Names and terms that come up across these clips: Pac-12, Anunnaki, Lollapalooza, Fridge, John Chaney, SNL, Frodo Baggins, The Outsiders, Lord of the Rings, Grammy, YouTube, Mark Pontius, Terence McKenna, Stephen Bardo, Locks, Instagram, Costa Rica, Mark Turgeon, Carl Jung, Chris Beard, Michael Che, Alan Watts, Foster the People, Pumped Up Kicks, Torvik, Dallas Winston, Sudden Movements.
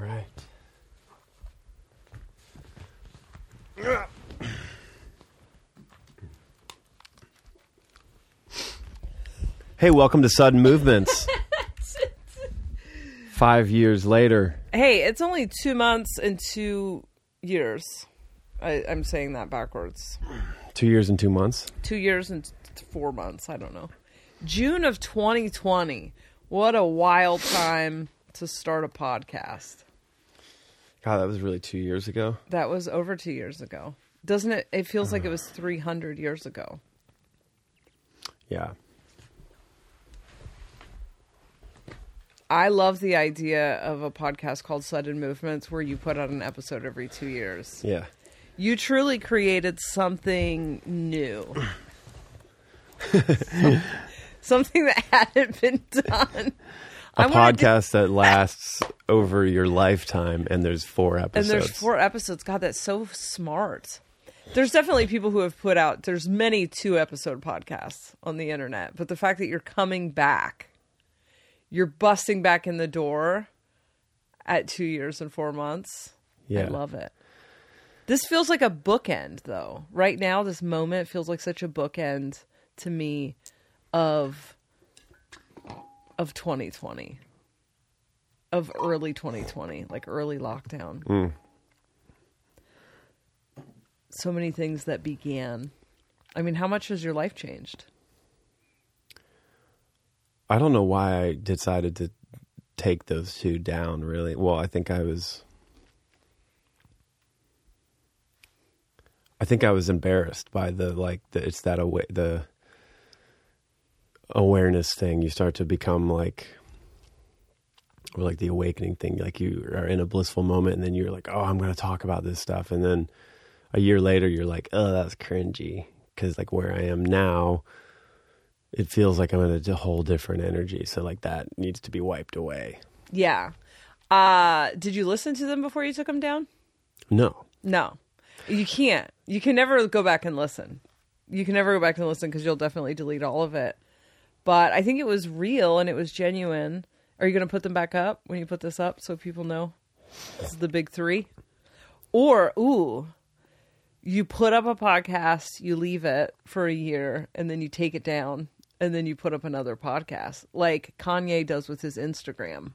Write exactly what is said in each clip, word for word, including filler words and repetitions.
All right. Hey, welcome to Sudden Movements. Five years later. Hey, it's only two months and two years. I, I'm saying that backwards. Two years and two months? Two years and t- four months. I don't know. June of twenty twenty. What a wild time to start a podcast. God, that was really two years ago. That was over two years ago. Doesn't it? It feels uh, like it was three hundred years ago. Yeah. I love the idea of a podcast called Sudden Movements where you put out an episode every two years. Yeah. You truly created something new. Some, something that hadn't been done. A I podcast do- that lasts over your lifetime, and there's four episodes. And there's four episodes. God, that's so smart. There's definitely people who have put out, there's many two-episode podcasts on the internet, but the fact that you're coming back. You're busting back in the door at two years and four months. Yeah. I love it. This feels like a bookend, though. Right now, this moment feels like such a bookend to me of of twenty twenty, of early twenty twenty, like early lockdown. Mm. So many things that began. I mean, how much has your life changed? I don't know why I decided to take those two down, really. Well, I think I was... I think I was embarrassed by the, like, the, it's that awa- the awareness thing. You start to become, like, or, like, the awakening thing. Like, you are in a blissful moment, and then you're like, oh, I'm going to talk about this stuff. And then a year later, you're like, oh, that's cringy. Because, like, where I am now... it feels like I'm in a whole different energy. So, like, that needs to be wiped away. Yeah. Uh, did you listen to them before you took them down? No. No. You can't. You can never go back and listen. You can never go back and listen because you'll definitely delete all of it. But I think it was real and it was genuine. Are you going to put them back up when you put this up so people know this is the big three? Or, ooh... you put up a podcast, you leave it for a year, and then you take it down, and then you put up another podcast, like Kanye does with his Instagram.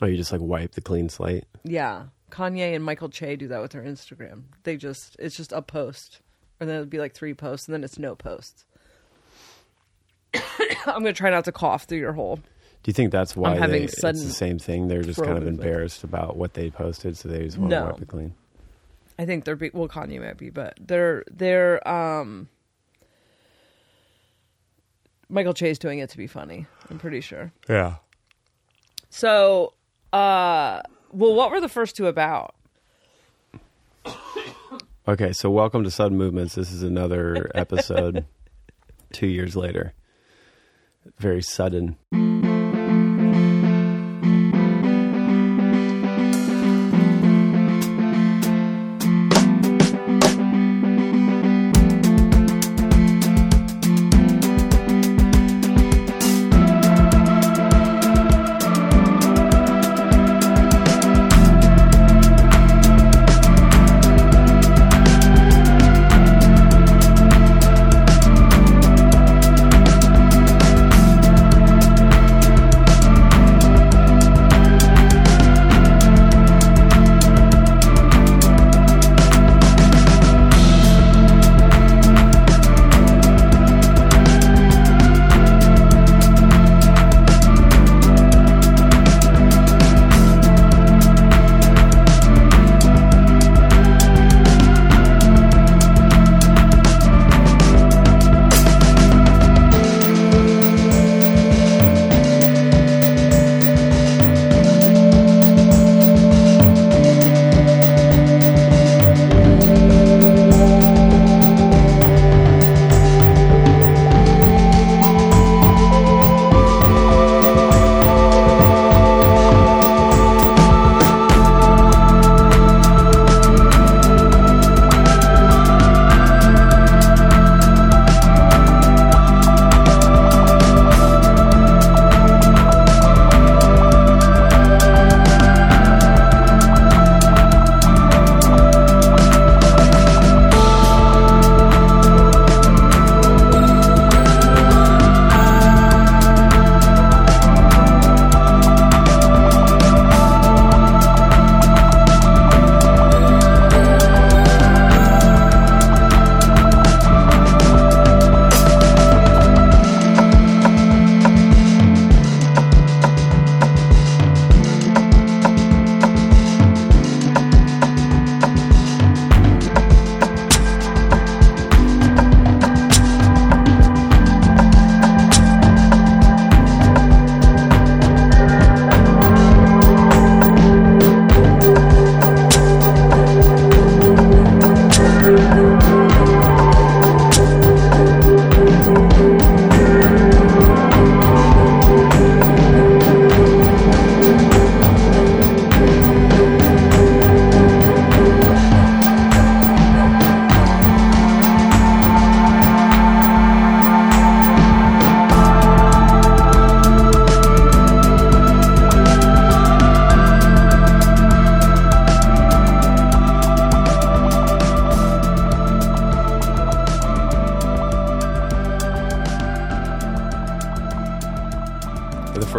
Oh, you just, like, wipe the clean slate? Yeah. Kanye and Michael Che do that with their Instagram. They just, it's just a post, and then it'll be, like, three posts, and then it's no posts. I'm going to try not to cough through your hole. Do you think that's why they, it's the same thing? They're just kind of embarrassed about what they posted, so they just want to wipe it clean? I think they're, be- well, Kanye might be, but they're, they're, um, Michael Che's doing it to be funny. I'm pretty sure. Yeah. So, uh, well, what were the first two about? Okay. So welcome to Sudden Movements. This is another episode two years later. Very sudden.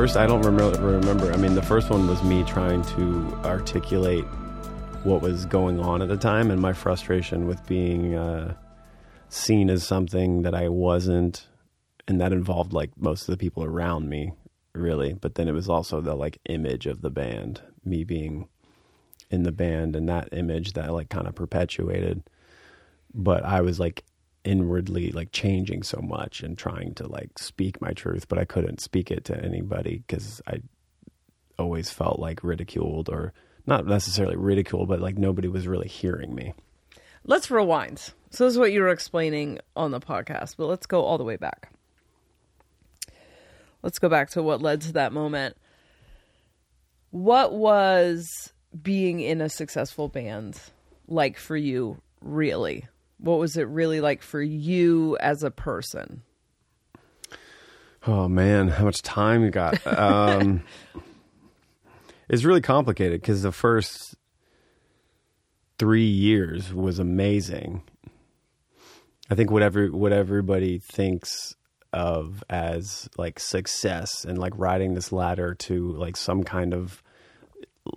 first, I don't remember. I mean, the first one was me trying to articulate what was going on at the time and my frustration with being uh, seen as something that I wasn't. And that involved like most of the people around me, really. But then it was also the like image of the band, me being in the band, and that image that like kind of perpetuated. But I was like inwardly like changing so much and trying to like speak my truth, but I couldn't speak it to anybody because I always felt like ridiculed, or not necessarily ridiculed, but like nobody was really hearing me. Let's rewind. So this is what you were explaining on the podcast, but let's go all the way back. Let's go back to what led to that moment. What was being in a successful band like for you, really? What was it really like for you as a person? Oh, man, how much time you got? Um, it's really complicated because the first three years was amazing. I think whatever what everybody thinks of as like success and like riding this ladder to like some kind of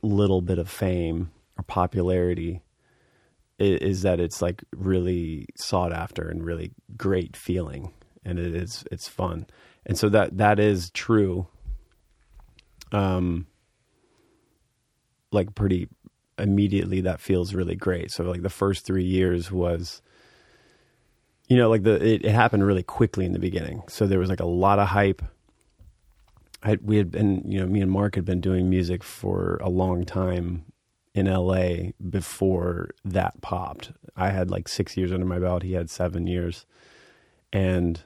little bit of fame or popularity is that it's like really sought after and really great feeling, and it is, it's fun. And so that, that is true. Um, like pretty immediately that feels really great. So like the first three years was, you know, like the, it, it happened really quickly in the beginning. So there was like a lot of hype. I, we had been, you know, me and Mark had been doing music for a long time in L A before that popped. I had like six years under my belt. He had seven years. And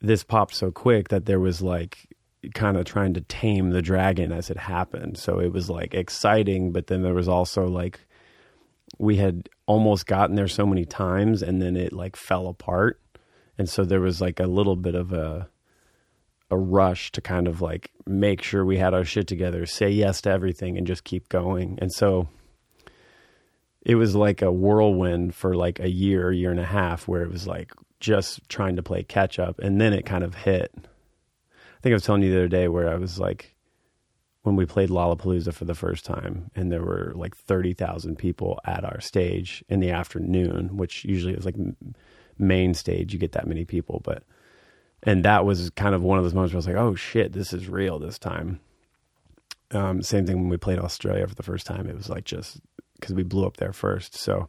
this popped so quick that there was like kind of trying to tame the dragon as it happened. So it was like exciting, but then there was also like, we had almost gotten there so many times and then it like fell apart. And so there was like a little bit of a, a rush to kind of like make sure we had our shit together, say yes to everything and just keep going. And so it was like a whirlwind for like a year, year and a half where it was like just trying to play catch up. And then it kind of hit. I think I was telling you the other day where I was like, when we played Lollapalooza for the first time and there were like thirty thousand people at our stage in the afternoon, which usually is like main stage, you get that many people, but and that was kind of one of those moments where I was like, oh shit, this is real this time. Um, same thing when we played Australia for the first time. It was like just because we blew up there first. So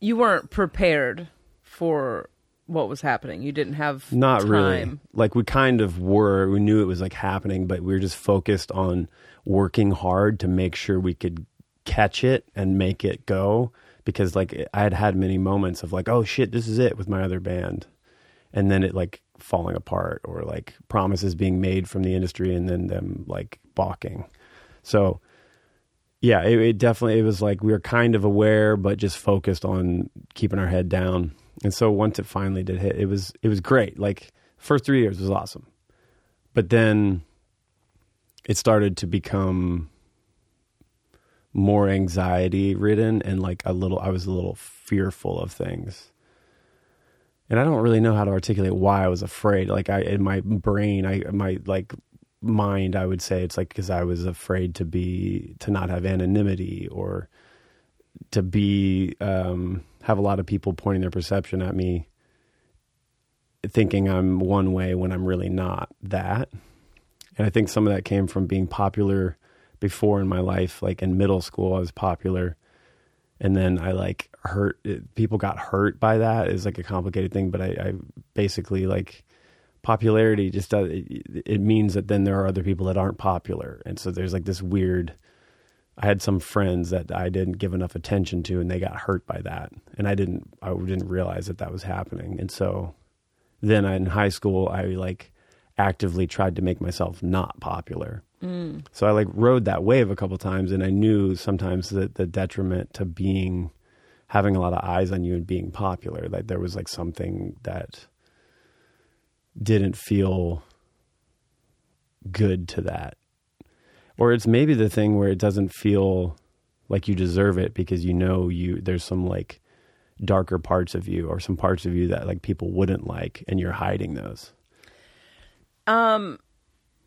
you weren't prepared for what was happening. You didn't have not time. Really. Like we kind of were, we knew it was like happening, but we were just focused on working hard to make sure we could catch it and make it go. Because like I had had many moments of like, oh shit, this is it with my other band. And then it like falling apart, or like promises being made from the industry and then them like balking. So yeah, it, it definitely, it was like, we were kind of aware, but just focused on keeping our head down. And so once it finally did hit, it was, it was great. Like first three years was awesome, but then it started to become more anxiety ridden and like a little, I was a little fearful of things. And I don't really know how to articulate why I was afraid. Like I, in my brain, I, my like mind, I would say it's like, because I was afraid to be, to not have anonymity, or to be, um, have a lot of people pointing their perception at me, thinking I'm one way when I'm really not that. And I think some of that came from being popular before in my life. Like in middle school, I was popular. And then I like hurt, it, people got hurt by that. It's like a complicated thing, but I, I basically like popularity just does, it, it means that then there are other people that aren't popular. And so there's like this weird, I had some friends that I didn't give enough attention to and they got hurt by that. And I didn't, I didn't realize that that was happening. And so then I, in high school, I like actively tried to make myself not popular. Mm. So I like rode that wave a couple times, and I knew sometimes that the detriment to being, having a lot of eyes on you and being popular, like there was like something that didn't feel good to that. Or it's maybe the thing where it doesn't feel like you deserve it, because you know you, there's some like darker parts of you or some parts of you that like people wouldn't like, and you're hiding those. um,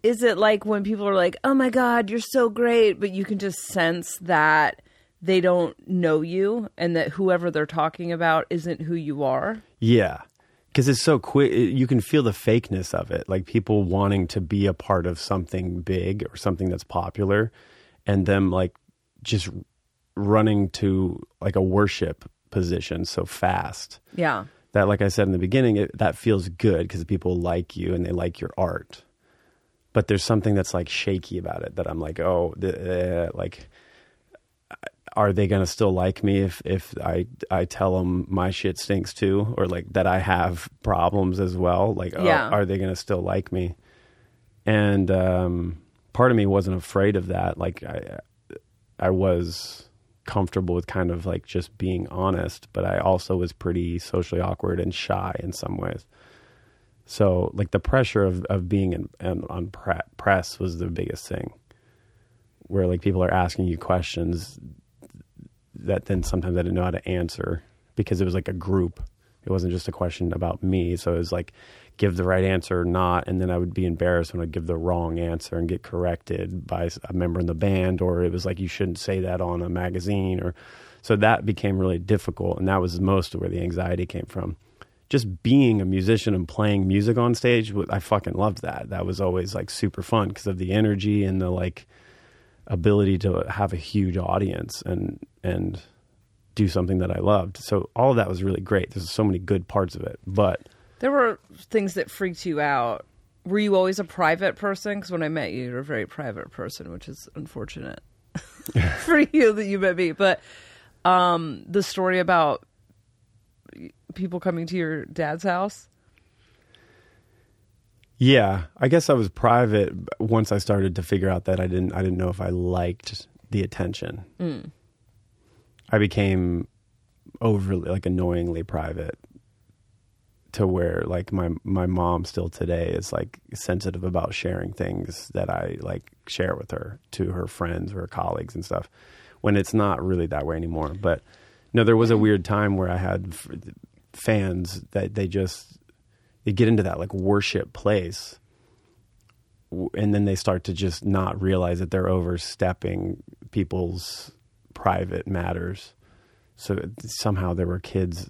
is it like when people are like, oh my God, you're so great, but you can just sense that they don't know you and that whoever they're talking about isn't who you are? Yeah. Because it's so quick, you can feel the fakeness of it, like people wanting to be a part of something big or something that's popular, and them like just running to like a worship position so fast. Yeah. That, like I said in the beginning, it, that feels good because people like you and they like your art. But there's something that's like shaky about it that I'm like, oh, th- uh, like... are they going to still like me if, if I, I tell them my shit stinks too, or like that I have problems as well? Like, yeah. oh, are they going to still like me? And, um, part of me wasn't afraid of that. Like I, I was comfortable with kind of like just being honest, but I also was pretty socially awkward and shy in some ways. So like the pressure of, of being in, in on pre- press was the biggest thing, where like people are asking you questions that then sometimes I didn't know how to answer because it was like a group. It wasn't just a question about me. So it was like, give the right answer or not. And then I would be embarrassed when I'd give the wrong answer and get corrected by a member in the band, or it was like, you shouldn't say that on a magazine. Or so that became really difficult. And that was most of where the anxiety came from. Just being a musician and playing music on stage, I fucking loved that. That was always like super fun because of the energy and the like ability to have a huge audience and and do something that I loved. So all of that was really great. There's so many good parts of it, but there were things that freaked you out. Were you always a private person? Because when I met you, you were a very private person, which is unfortunate for you that you met me. But um, the story about people coming to your dad's house. Yeah, I guess I was private once I started to figure out that I didn't I didn't know if I liked the attention. Mm. I became overly, like annoyingly private to where like my, my mom still today is like sensitive about sharing things that I like share with her to her friends or her colleagues and stuff, when it's not really that way anymore. But no, there was a weird time where I had f- fans that they just... they get into that like worship place, and then they start to just not realize that they're overstepping people's private matters. So somehow there were kids.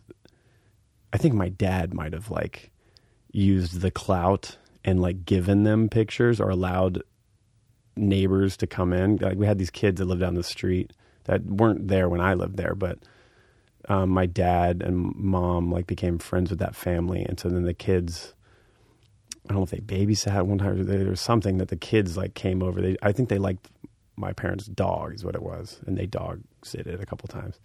I think my dad might have like used the clout and like given them pictures or allowed neighbors to come in. Like we had these kids that lived down the street that weren't there when I lived there, but Um, my dad and mom like became friends with that family. And so then the kids, I don't know if they babysat one time or there was something that the kids like came over. They, I think they liked my parents' dog is what it was. And they dog sit it a couple times.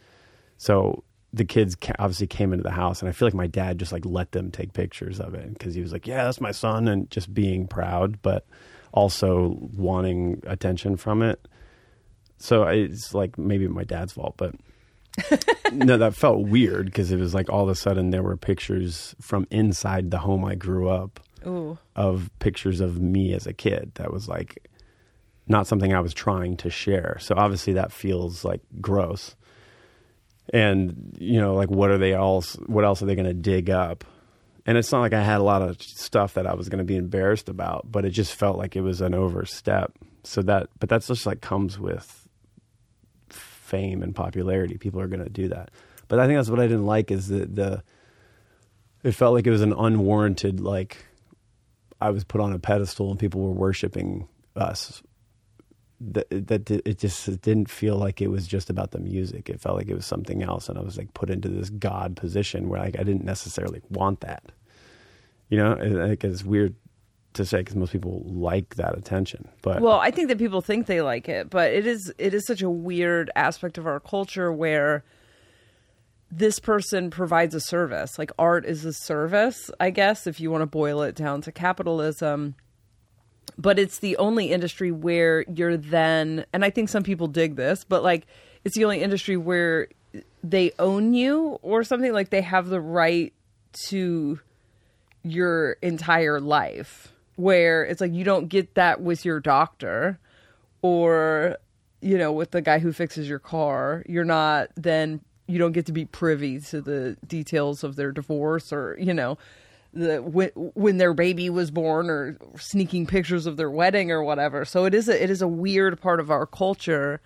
So the kids ca- obviously came into the house, and I feel like my dad just like let them take pictures of it. 'Cause he was like, yeah, that's my son. And just being proud, but also wanting attention from it. So it's like maybe my dad's fault, but no, that felt weird because it was like all of a sudden there were pictures from inside the home I grew up. Ooh. Of pictures of me as a kid. That was like not something I was trying to share. So obviously that feels like gross. And you know, like what are they else? What else are they going to dig up? And it's not like I had a lot of stuff that I was going to be embarrassed about, but it just felt like it was an overstep. So that, but that's just like comes with fame and popularity. People are going to do that. But I think that's what I didn't like, is that the it felt like it was an unwarranted, like I was put on a pedestal and people were worshiping us. That, that it just it didn't feel like it was just about the music. It felt like it was something else, and I was like put into this God position where like I didn't necessarily want that. You know, I think it's weird to say because most people like that attention, but well, I think that people think they like it, but it is it is such a weird aspect of our culture where this person provides a service. Like art is a service, I guess, if you want to boil it down to capitalism. But it's the only industry where you're then, and I think some people dig this, but like it's the only industry where they own you or something. Like they have the right to your entire life, where it's like you don't get that with your doctor or, you know, with the guy who fixes your car. You're not then, you don't get to be privy to the details of their divorce or, you know, the when, when their baby was born, or sneaking pictures of their wedding or whatever. So it is a, it is a weird part of our culture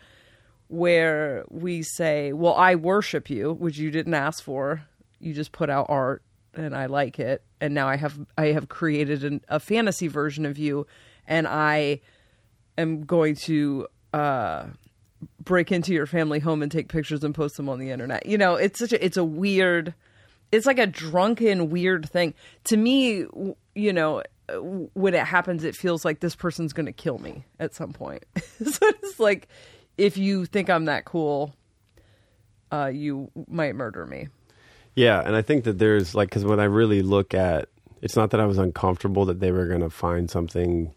where we say, well, I worship you, which you didn't ask for. You just put out art and I like it. And now I have I have created an, a fantasy version of you, and I am going to uh, break into your family home and take pictures and post them on the internet. You know, it's such a, it's a weird, it's like a drunken, weird thing. To me, you know, when it happens, it feels like this person's going to kill me at some point. So it's like, if you think I'm that cool, uh, you might murder me. Yeah. And I think that there's like, because when I really look at, it's not that I was uncomfortable that they were going to find something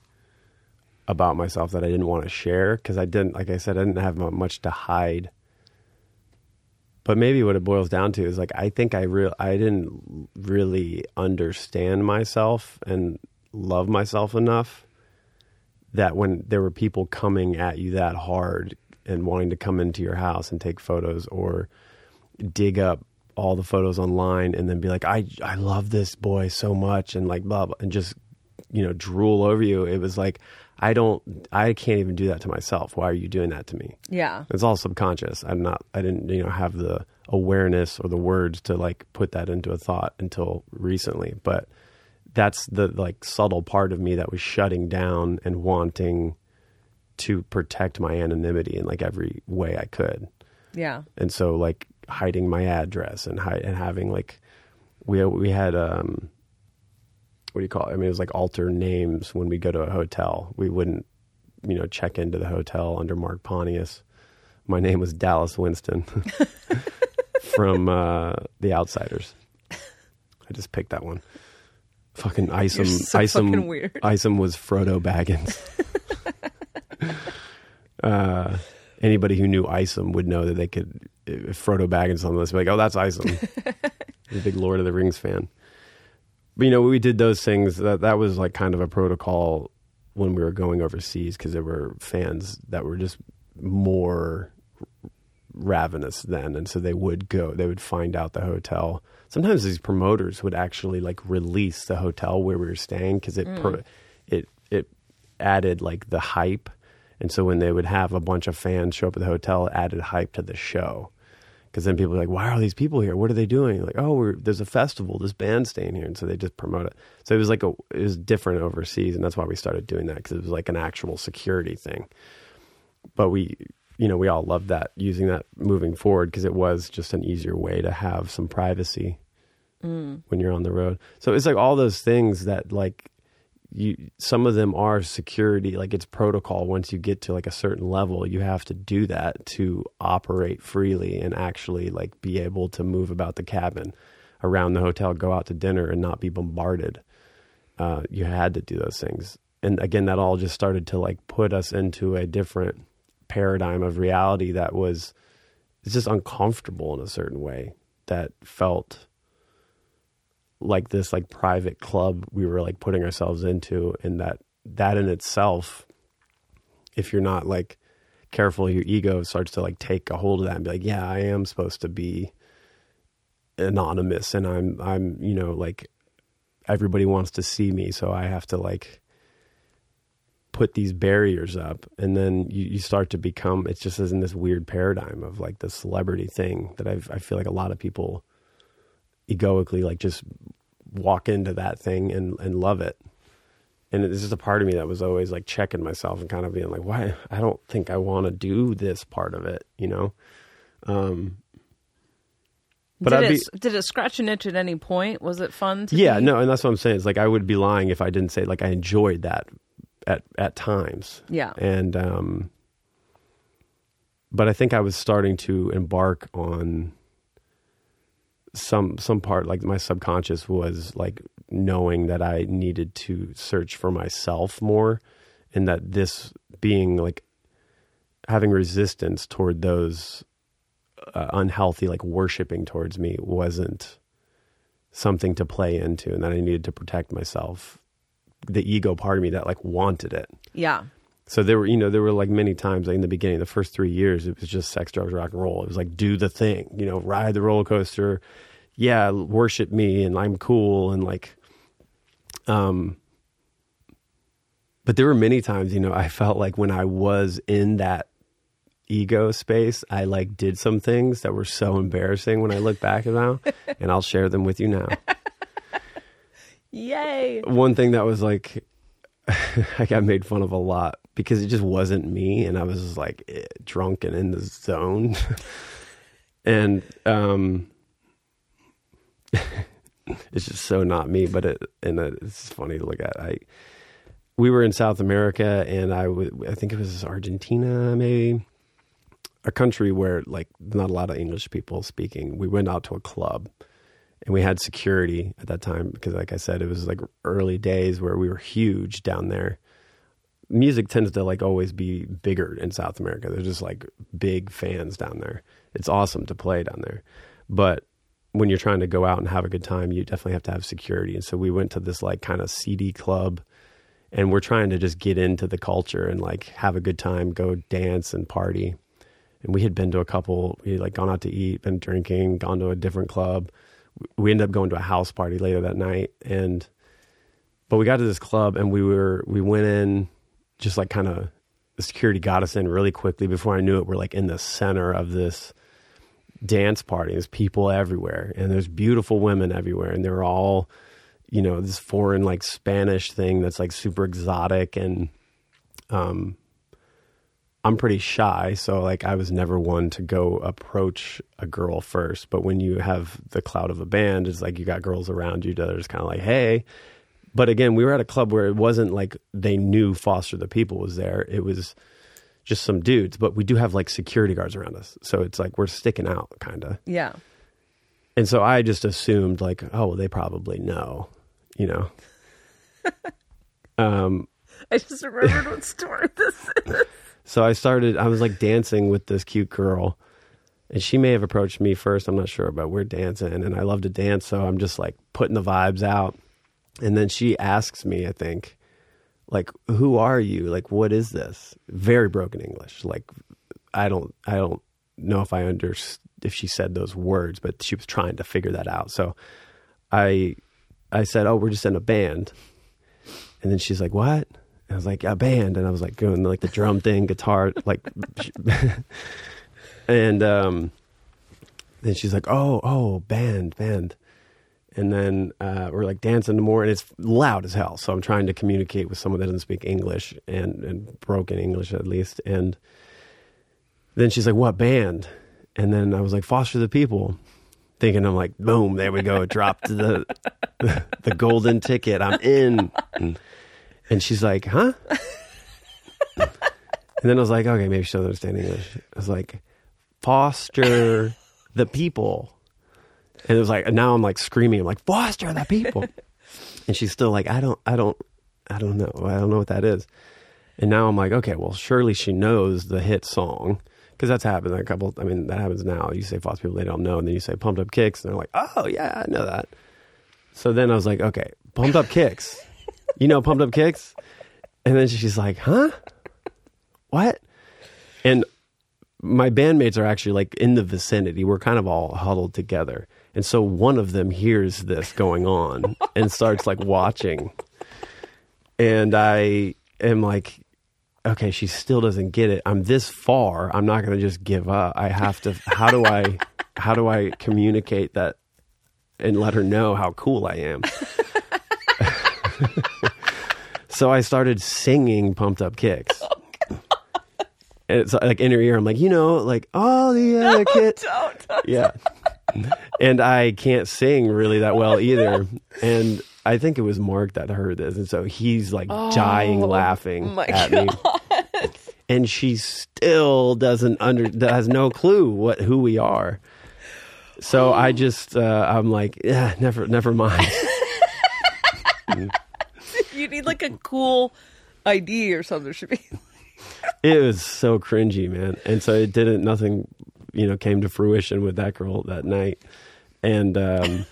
about myself that I didn't want to share, because I didn't, like I said, I didn't have much to hide. But maybe what it boils down to is like, I think I real I didn't really understand myself and love myself enough that when there were people coming at you that hard and wanting to come into your house and take photos or dig up all the photos online and then be like, I, I love this boy so much, and like blah, blah, and just, you know, drool over you. It was like, I don't, I can't even do that to myself. Why are you doing that to me? Yeah. It's all subconscious. I'm not, I didn't, you know, have the awareness or the words to like put that into a thought until recently. But that's the like subtle part of me that was shutting down and wanting to protect my anonymity in like every way I could. Yeah. And so like hiding my address and hi- and having like, we, we had, um, what do you call it? I mean, it was like alter names when we go to a hotel. We wouldn't, you know, check into the hotel under Mark Pontius. My name was Dallas Winston from uh, The Outsiders. I just picked that one. Fucking Isom. So Isom, fucking weird. Isom was Frodo Baggins. uh, anybody who knew Isom would know that they could, if Frodo Baggins on this, be like, oh, that's Isom. He's a big Lord of the Rings fan. But, you know, we did those things. That that was like kind of a protocol when we were going overseas, because there were fans that were just more ravenous then. And so they would go, they would find out the hotel. Sometimes these promoters would actually like release the hotel where we were staying, because it, mm. pro- it, it added like the hype. And so when they would have a bunch of fans show up at the hotel, it added hype to the show. Because then people are like, why are these people here? What are they doing? Like, oh, we're, there's a festival. This band's staying here. And so they just promote it. So it was like a, it was different overseas. And that's why we started doing that, because it was like an actual security thing. But we, you know, we all loved that, using that moving forward, because it was just an easier way to have some privacy mm. when you're on the road. So it's like all those things that like you, some of them are security, like it's protocol. Once you get to like a certain level, you have to do that to operate freely and actually like be able to move about the cabin, around the hotel, go out to dinner and not be bombarded. Uh, you had to do those things. And again, that all just started to like put us into a different paradigm of reality that was, it's just uncomfortable in a certain way, that felt like this like private club we were like putting ourselves into. And that that in itself, if you're not like careful, your ego starts to like take a hold of that and be like, yeah, I am supposed to be anonymous, and I'm I'm you know, like everybody wants to see me, so I have to like put these barriers up. And then you, you start to become, it's just as in this weird paradigm of like the celebrity thing that I've, I feel like a lot of people egoically like just walk into that thing and, and love it. And this is a part of me that was always like checking myself and kind of being like, why? I don't think I want to do this part of it, you know? Um, but did, I'd it, be, did it scratch an itch at any point? Was it fun to Yeah, be? No. And that's what I'm saying. It's like, I would be lying if I didn't say like, I enjoyed that at, at times. Yeah. And, um, but I think I was starting to embark on some some part, like my subconscious was like knowing that I needed to search for myself more, and that this being like having resistance toward those uh, unhealthy like worshiping towards me wasn't something to play into, and that I needed to protect myself, the ego part of me that like wanted it. Yeah. So there were, you know, there were like many times, like in the beginning, the first three years, it was just sex, drugs, rock and roll. It was like, do the thing, you know, ride the roller coaster. Yeah. Worship me and I'm cool. And like, Um, but there were many times, you know, I felt like when I was in that ego space, I like did some things that were so embarrassing when I look back now, and I'll share them with you now. Yay. One thing that was like, I got made fun of a lot because it just wasn't me. And I was just like eh, drunk and in the zone. And um, it's just so not me, but it, and it's funny to look at. I, we were in South America, and I, w- I think it was Argentina, maybe a country where like not a lot of English people speaking. We went out to a club. And we had security at that time because, like I said, it was like early days where we were huge down there. Music tends to like always be bigger in South America. They're just like big fans down there. It's awesome to play down there. But when you're trying to go out and have a good time, you definitely have to have security. And so we went to this like kind of seedy club, and we're trying to just get into the culture and like have a good time, go dance and party. And we had been to a couple, we had like gone out to eat, been drinking, gone to a different club. We ended up going to a house party later that night, and but we got to this club, and we were we went in just like kind of the security got us in really quickly. Before I knew it, we're like in the center of this dance party. There's people everywhere, and there's beautiful women everywhere, and they're all, you know, this foreign like Spanish thing that's like super exotic, and um, I'm pretty shy, so like I was never one to go approach a girl first. But when you have the clout of a band, it's like you got girls around you that are just kind of like, hey. But again, we were at a club where it wasn't like they knew Foster the People was there. It was just some dudes. But we do have like security guards around us, so it's like we're sticking out kind of. Yeah. And so I just assumed like, oh, well, they probably know, you know. um, I just remembered what story this is. So I started, I was like dancing with this cute girl, and she may have approached me first. I'm not sure, but we're dancing, and I love to dance. So I'm just like putting the vibes out. And then she asks me, I think, like, who are you? Like, what is this? Very broken English. Like, I don't, I don't know if I understood if she said those words, but she was trying to figure that out. So I, I said, oh, we're just in a band. And then she's like, what? I was like, a band. And I was like going like the drum thing, guitar, like, and um, then she's like, oh, oh, band, band. And then uh, we're like dancing more, and it's loud as hell. So I'm trying to communicate with someone that doesn't speak English and, and broken English at least. And then she's like, what band? And then I was like, Foster the People. Thinking I'm like, boom, there we go. Dropped the, the, the golden ticket. I'm in. And, And she's like, huh? And then I was like, okay, maybe she doesn't understand English. I was like, Foster the People. And it was like, now I'm like screaming. I'm like, Foster the People. And she's still like, I don't, I don't, I don't know. I don't know what that is. And now I'm like, okay, well, surely she knows the hit song. Because that's happened a couple, I mean, that happens now. You say Foster People, they don't know. And then you say Pumped Up Kicks. And they're like, oh, yeah, I know that. So then I was like, okay, Pumped Up Kicks. You know, Pumped Up Kicks? And then she's like, huh? What? And my bandmates are actually like in the vicinity. We're kind of all huddled together. And so one of them hears this going on and starts like watching. And I am like, okay, she still doesn't get it. I'm this far. I'm not going to just give up. I have to, how do I, how do I communicate that and let her know how cool I am? So I started singing Pumped Up Kicks. Oh, God. And it's like in her ear, I'm like, you know, like all the other no, kids. Don't, don't. Yeah. And I can't sing really that well either. And I think it was Mark that heard this. And so he's like oh, dying laughing my at God. me. And she still doesn't under, has no clue what, who we are. So oh. I just, uh, I'm like, yeah, never, never mind. You need like a cool I D or something. Should be. It was so cringy, man. And so it didn't, nothing, you know, came to fruition with that girl that night. And um,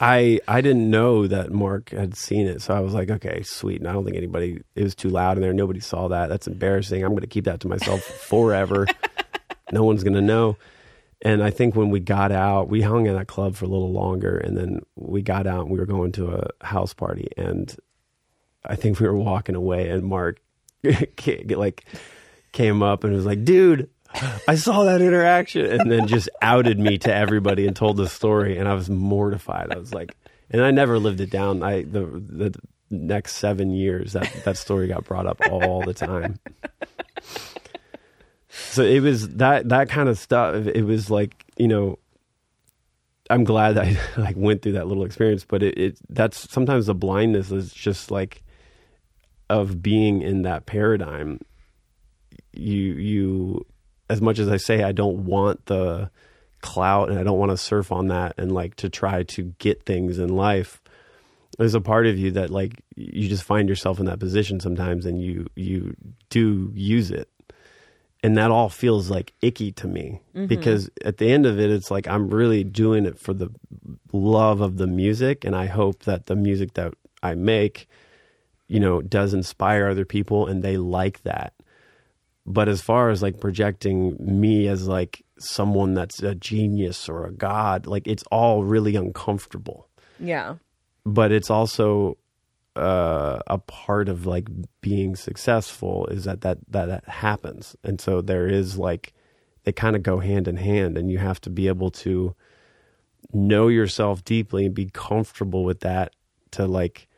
I I didn't know that Mark had seen it. So I was like, okay, sweet. And I don't think anybody, it was too loud in there. Nobody saw that. That's embarrassing. I'm going to keep that to myself forever. No one's going to know. And I think when we got out, we hung in that club for a little longer, and then we got out and we were going to a house party, and I think we were walking away, and Mark like came up and was like, dude, I saw that interaction, and then just outed me to everybody and told the story, and I was mortified. I was like, and I never lived it down. I the the next seven years that that story got brought up all the time. So it was that that kind of stuff. It was like, you know, I'm glad that I like went through that little experience, but it, it that's sometimes the blindness is just like of being in that paradigm. You you as much as I say I don't want the clout and I don't want to surf on that and like to try to get things in life, there's a part of you that like you just find yourself in that position sometimes, and you you do use it. And that all feels like icky to me, mm-hmm. because at the end of it, it's like I'm really doing it for the love of the music. And I hope that the music that I make, you know, does inspire other people and they like that. But as far as like projecting me as like someone that's a genius or a god, like it's all really uncomfortable. Yeah. But it's also... Uh, a part of like being successful is that that, that that happens. And so there is like, they kind of go hand in hand, and you have to be able to know yourself deeply and be comfortable with that to like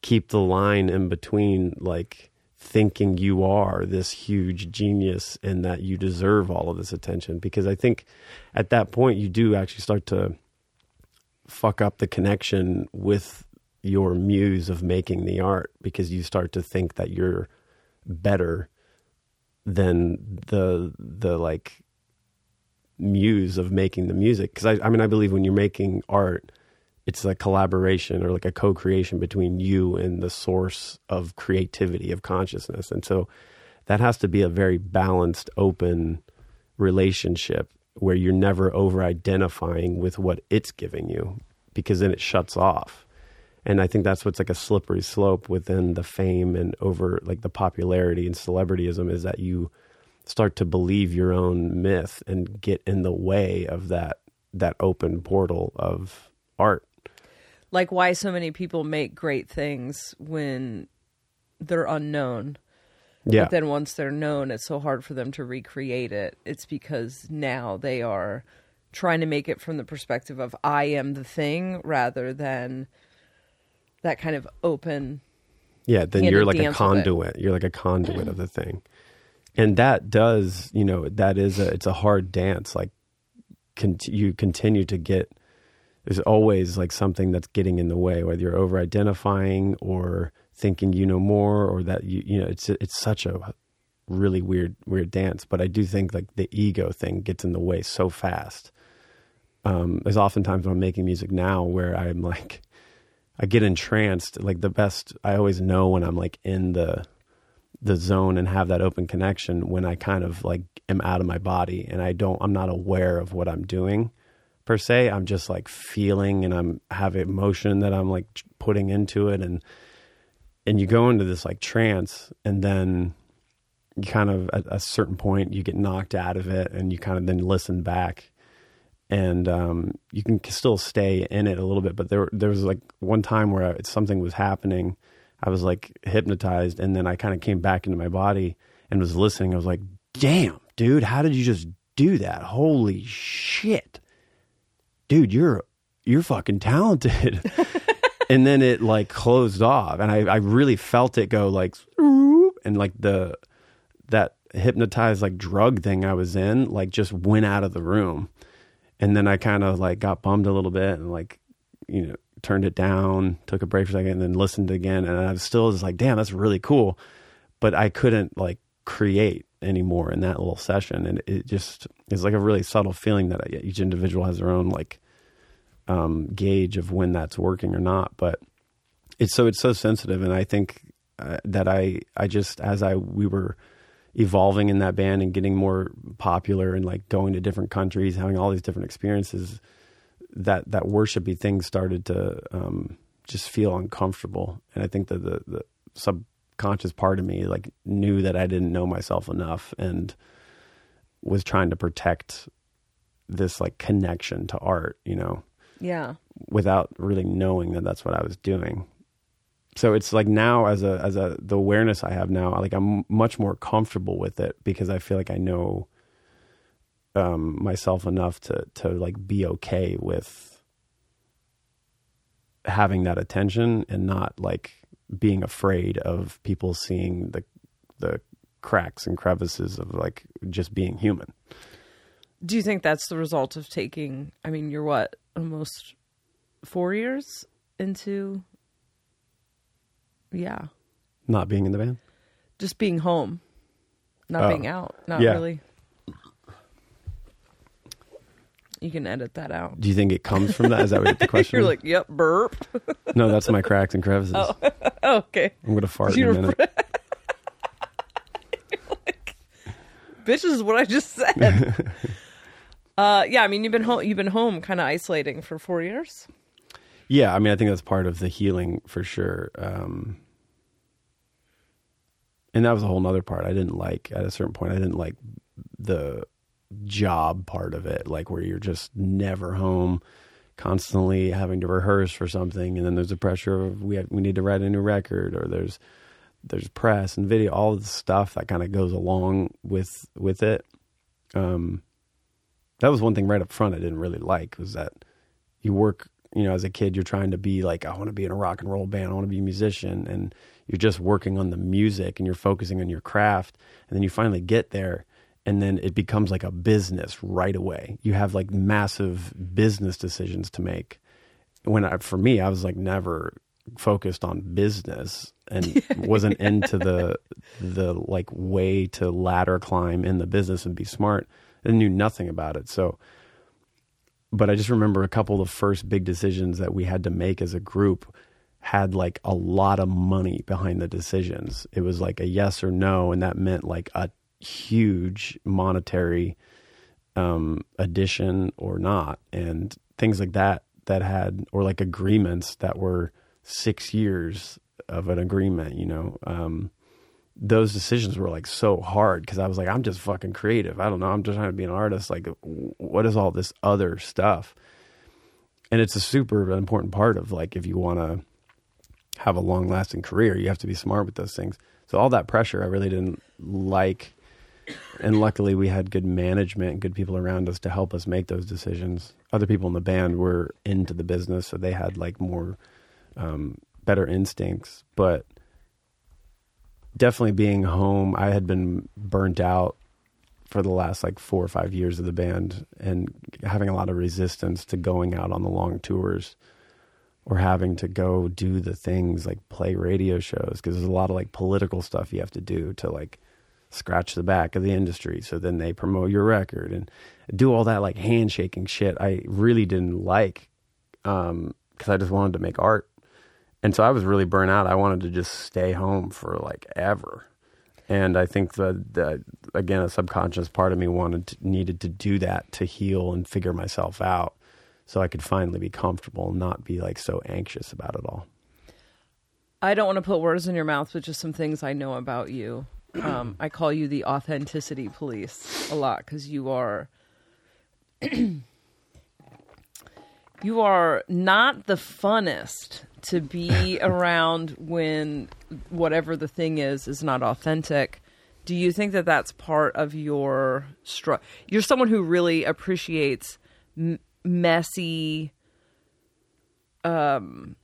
keep the line in between like thinking you are this huge genius and that you deserve all of this attention. Because I think at that point you do actually start to fuck up the connection with your muse of making the art, because you start to think that you're better than the the like muse of making the music. Because I, I mean I believe when you're making art, it's a collaboration or like a co-creation between you and the source of creativity of consciousness, and so that has to be a very balanced, open relationship where you're never over identifying with what it's giving you, because then it shuts off. And I think that's what's like a slippery slope within the fame and over like the popularity and celebrityism, is that you start to believe your own myth and get in the way of that that open portal of art. Like why so many people make great things when they're unknown. Yeah. But then once they're known, it's so hard for them to recreate it. It's because now they are trying to make it from the perspective of I am the thing, rather than... that kind of open. Yeah, then you're like a conduit. You're like a conduit of the thing. And that does, you know, that is a, it's a hard dance. Like con- you continue to get, there's always like something that's getting in the way, whether you're over-identifying or thinking you know more, or that, you you know, it's it's such a really weird, weird dance. But I do think like the ego thing gets in the way so fast. Um, there's oftentimes when I'm making music now where I'm like, I get entranced, like the best. I always know when I'm like in the the zone and have that open connection when I kind of like am out of my body and I don't, I'm not aware of what I'm doing per se. I'm just like feeling, and I'm have emotion that I'm like putting into it. And, and you go into this like trance, and then you kind of at a certain point you get knocked out of it, and you kind of then listen back. And um, you can still stay in it a little bit, but there there was like one time where I, something was happening. I was like hypnotized, and then I kind of came back into my body and was listening. I was like, damn, dude, how did you just do that? Holy shit. Dude, you're you're fucking talented. And then it like closed off, and I, I really felt it go like, and like the that hypnotized like drug thing I was in like just went out of the room. And then I kind of like got bummed a little bit and like, you know, turned it down, took a break for a second, and then listened again. And I was still just like, damn, that's really cool. But I couldn't like create anymore in that little session. And it just is like a really subtle feeling that each individual has their own like um, gauge of when that's working or not. But it's so, it's so sensitive. And I think uh, that I, I just, as I, we were evolving in that band and getting more popular and like going to different countries, having all these different experiences, that, that worshipy thing started to um, just feel uncomfortable. And I think that the, the subconscious part of me like knew that I didn't know myself enough and was trying to protect this like connection to art, you know? Yeah. Without really knowing that that's what I was doing. So it's like now as a, as a, the awareness I have now, like I'm much more comfortable with it because I feel like I know um, myself enough to, to like be okay with having that attention and not like being afraid of people seeing the, the cracks and crevices of like just being human. Do you think that's the result of taking, I mean, you're what, almost four years into, yeah. Not being in the band? Just being home, not oh, being out, not yeah. really. You can edit that out. Do you think it comes from that? Is that what the question You're is? Like, yep, burp. No, that's my cracks and crevices. Oh, okay. I'm going to fart You're in a minute. You're like, bitch, this is what I just said. Uh, yeah, I mean, you've been home, you've been home kind of isolating for four years. Yeah, I mean, I think that's part of the healing for sure. Um, and that was a whole nother part. I didn't like, at a certain point, I didn't like the job part of it, like where you're just never home, constantly having to rehearse for something. And then there's the pressure of we have, we need to write a new record, or there's, there's press and video, all of the stuff that kind of goes along with, with it. Um, That was one thing right up front I didn't really like, was that you work, you know, as a kid, you're trying to be like, I want to be in a rock and roll band. I want to be a musician. And you're just working on the music and you're focusing on your craft. And then you finally get there and then it becomes like a business right away. You have like massive business decisions to make. When I, for me, I was like never focused on business and wasn't into the, the like way to ladder climb in the business and be smart. I knew nothing about it. So, but I just remember a couple of the first big decisions that we had to make as a group had like a lot of money behind the decisions. It was like a yes or no. And that meant like a huge monetary um, addition or not. And things like that, that had, or like agreements that were six years of an agreement, you know, um, those decisions were like so hard because I was like, I'm just fucking creative. I don't know. I'm just trying to be an artist. Like, what is all this other stuff? And it's a super important part of like, if you want to have a long lasting career, you have to be smart with those things. So all that pressure I really didn't like. And luckily we had good management and good people around us to help us make those decisions. Other people in the band were into the business, so they had like more, um, better instincts, but definitely being home, I had been burnt out for the last like four or five years of the band and having a lot of resistance to going out on the long tours or having to go do the things like play radio shows, because there's a lot of like political stuff you have to do to like scratch the back of the industry. So then they promote your record and do all that like handshaking shit I really didn't like, um, because I just wanted to make art. And so I was really burnt out. I wanted to just stay home for like ever. And I think that, that again, a subconscious part of me wanted to, needed to do that to heal and figure myself out so I could finally be comfortable and not be like so anxious about it all. I don't want to put words in your mouth, but just some things I know about you. Um, I call you the authenticity police a lot because you are... You are not the funnest to be around when whatever the thing is, is not authentic. Do you think that that's part of your struggle? You're someone who really appreciates m- messy. Um,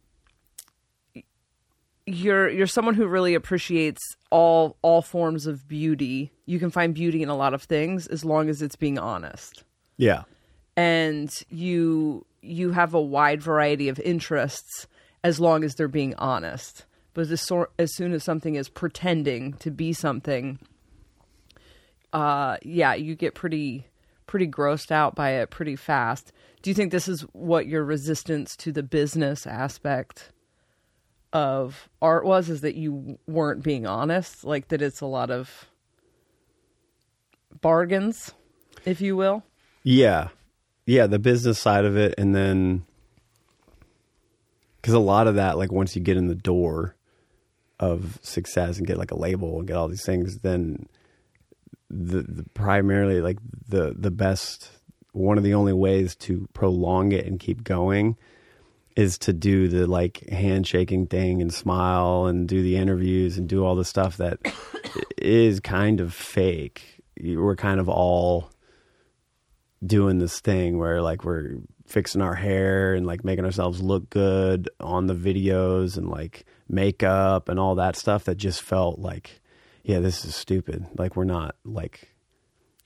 you're, you're someone who really appreciates all, all forms of beauty. You can find beauty in a lot of things as long as it's being honest. Yeah. And you, you have a wide variety of interests as long as they're being honest. But as, so- as soon as something is pretending to be something, uh, yeah, you get pretty, pretty grossed out by it pretty fast. Do you think this is what your resistance to the business aspect of art was, is that you weren't being honest? Like that it's a lot of bargains, if you will? Yeah. Yeah, the business side of it, and then because a lot of that, like once you get in the door of success and get like a label and get all these things, then the, the primarily like the the best one of the only ways to prolong it and keep going is to do the like handshaking thing and smile and do the interviews and do all the stuff that is kind of fake. We're kind of all doing this thing where like we're fixing our hair and like making ourselves look good on the videos and like makeup and all that stuff that just felt like, yeah, this is stupid. Like we're not like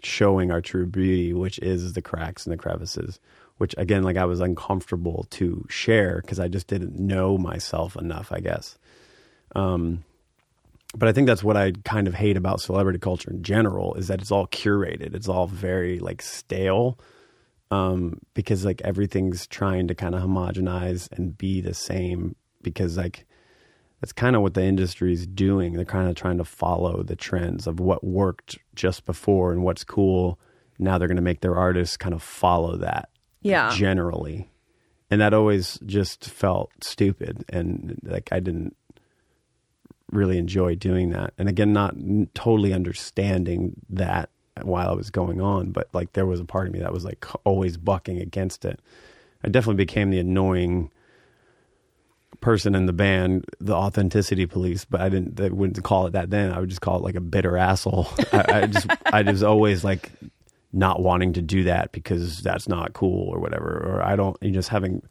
showing our true beauty, which is the cracks and the crevices, which again, like I was uncomfortable to share because I just didn't know myself enough, I guess. Um, but I think that's what I kind of hate about celebrity culture in general is that it's all curated. It's all very like stale. Um, because like everything's trying to kind of homogenize and be the same, because like that's kind of what the industry's doing. They're kind of trying to follow the trends of what worked just before and what's cool. Now they're going to make their artists kind of follow that. Yeah. Generally. And that always just felt stupid. And like, I didn't really enjoy doing that. And again, not totally understanding that while it was going on, but like there was a part of me that was like always bucking against it. I definitely became the annoying person in the band, the authenticity police, but I didn't, they wouldn't call it that then. I would just call it like a bitter asshole. I, I just, I just always like not wanting to do that because that's not cool or whatever. Or I don't, you know, just having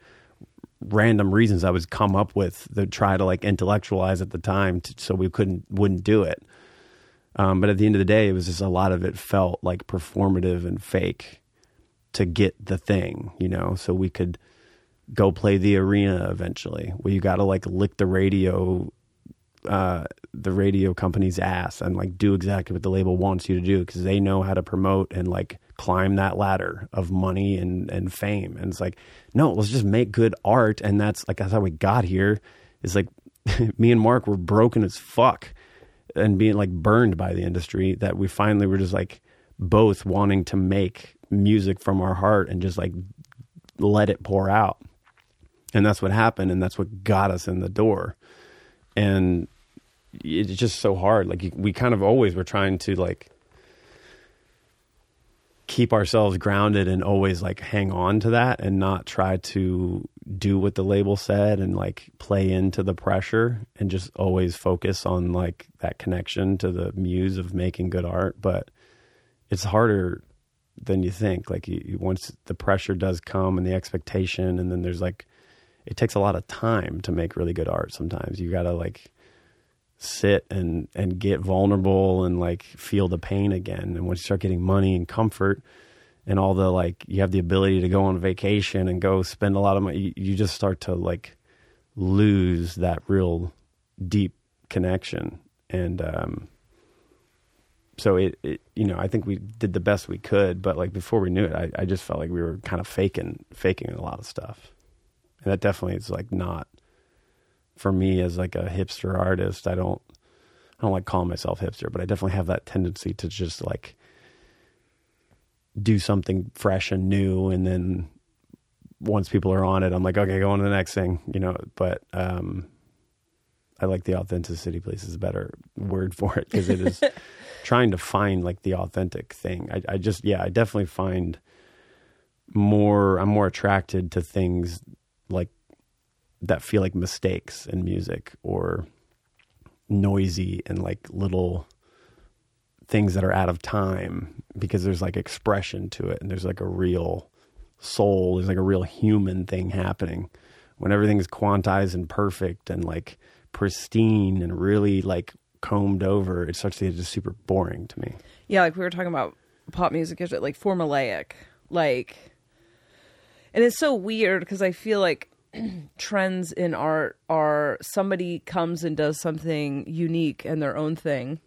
random reasons I would come up with to try to like intellectualize at the time to, so we couldn't, wouldn't do it. Um, but at the end of the day, it was just a lot of it felt like performative and fake to get the thing, you know, so we could go play the arena eventually. Well, you got to like lick the radio, uh, the radio company's ass and like do exactly what the label wants you to do because they know how to promote and like climb that ladder of money and, and fame. And it's like, no, let's just make good art. And that's like, that's how we got here. It's like me and Mark were broken as fuck and being like burned by the industry that we finally were just like both wanting to make music from our heart and just like let it pour out. And that's what happened. And that's what got us in the door. And it's just so hard. Like you, we kind of always were trying to like keep ourselves grounded and always like hang on to that and not try to do what the label said and like play into the pressure and just always focus on like that connection to the muse of making good art. But it's harder than you think. Like you, you, once the pressure does come and the expectation, and then there's like, it takes a lot of time to make really good art. Sometimes you got to like sit and, and get vulnerable and like feel the pain again. And once you start getting money and comfort and all the, like, you have the ability to go on vacation and go spend a lot of money, you, you just start to like lose that real deep connection. And, um, so it, it, you know, I think we did the best we could, but like before we knew it, I, I just felt like we were kind of faking, faking a lot of stuff. And that definitely is like not for me as like a hipster artist. I don't, I don't like calling myself hipster, but I definitely have that tendency to just like do something fresh and new. And then once people are on it, I'm like, okay, go on to the next thing, you know, but, um, I like the authenticity place is a better word for it because it is trying to find like the authentic thing. I, I just, yeah, I definitely find more, I'm more attracted to things like that feel like mistakes in music or noisy and like little things that are out of time because there's like expression to it and there's like a real soul, there's like a real human thing happening. When everything's quantized and perfect and like pristine and really like combed over, it starts to get just super boring to me. Yeah, like we were talking about pop music, is it like formulaic, like. And it's so weird because I feel like trends in art are somebody comes and does something unique and their own thing.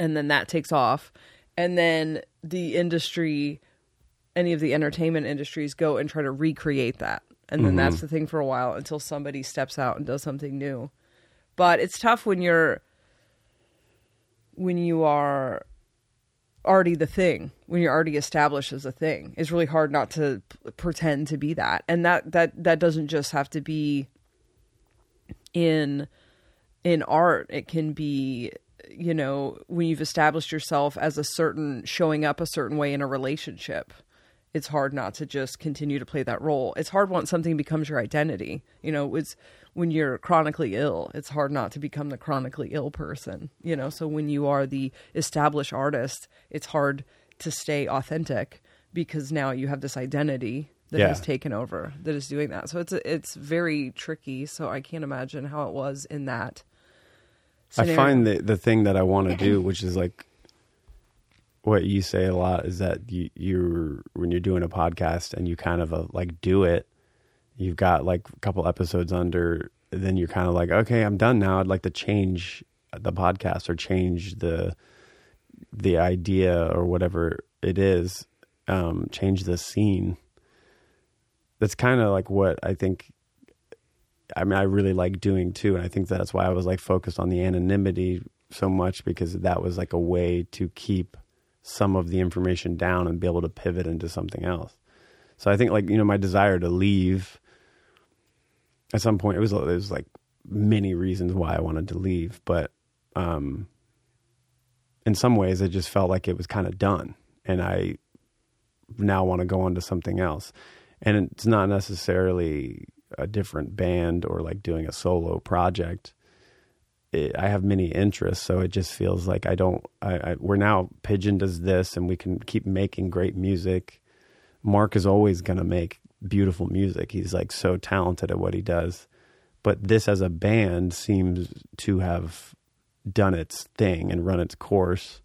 And then that takes off. And then the industry, any of the entertainment industries go and try to recreate that. And then mm-hmm. that's the thing for a while until somebody steps out and does something new. But it's tough when you're, when you are already the thing, when you're already established as a thing. It's really hard not to p- pretend to be that. And that, that, that doesn't just have to be in, in art. It can be, you know, when you've established yourself as a certain, showing up a certain way in a relationship it's hard not to just continue to play that role. It's hard once something becomes your identity. You know, it's when you're chronically ill, it's hard not to become the chronically ill person, you know? So when you are the established artist, it's hard to stay authentic because now you have this identity that yeah. has taken over, that is doing that. So it's, it's very tricky. So I can't imagine how it was in that scenario. I find that the thing that I want to do, which is like, what you say a lot is that you, you're, when you're doing a podcast and you kind of uh, like do it, you've got like a couple episodes under, then you're kind of like, okay, I'm done now. I'd like to change the podcast or change the, the idea or whatever it is, um, change the scene. That's kind of like what I think, I mean, I really like doing too. And I think that's why I was like focused on the anonymity so much, because that was like a way to keep some of the information down and be able to pivot into something else. So I think like, you know, my desire to leave at some point, it was, it was like many reasons why I wanted to leave, but, um, in some ways it just felt like it was kind of done, and I now want to go on to something else. And it's not necessarily a different band or like doing a solo project. It, I have many interests, so it just feels like I don't, I, I, we're now pigeoned as this, and we can keep making great music. Mark is always going to make beautiful music. He's like so talented at what he does, but this as a band seems to have done its thing and run its course.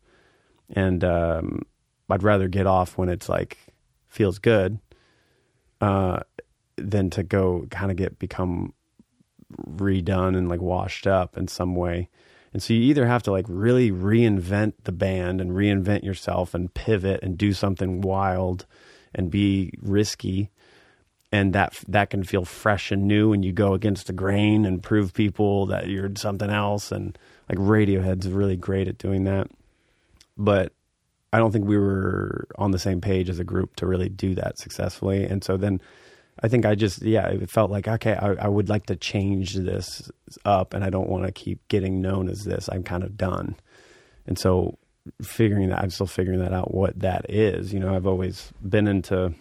And, um, I'd rather get off when it's like, feels good, uh, than to go kind of get, become redone and like washed up in some way. And so you either have to like really reinvent the band and reinvent yourself and pivot and do something wild and be risky, and that that can feel fresh and new, and you go against the grain and prove people that you're something else. And like Radiohead's really great at doing that, but I don't think we were on the same page as a group to really do that successfully. And so then I think I just, yeah, it felt like, okay, I, I would like to change this up, and I don't want to keep getting known as this. I'm kind of done. And so figuring that, I'm still figuring that out, what that is. You know, I've always been into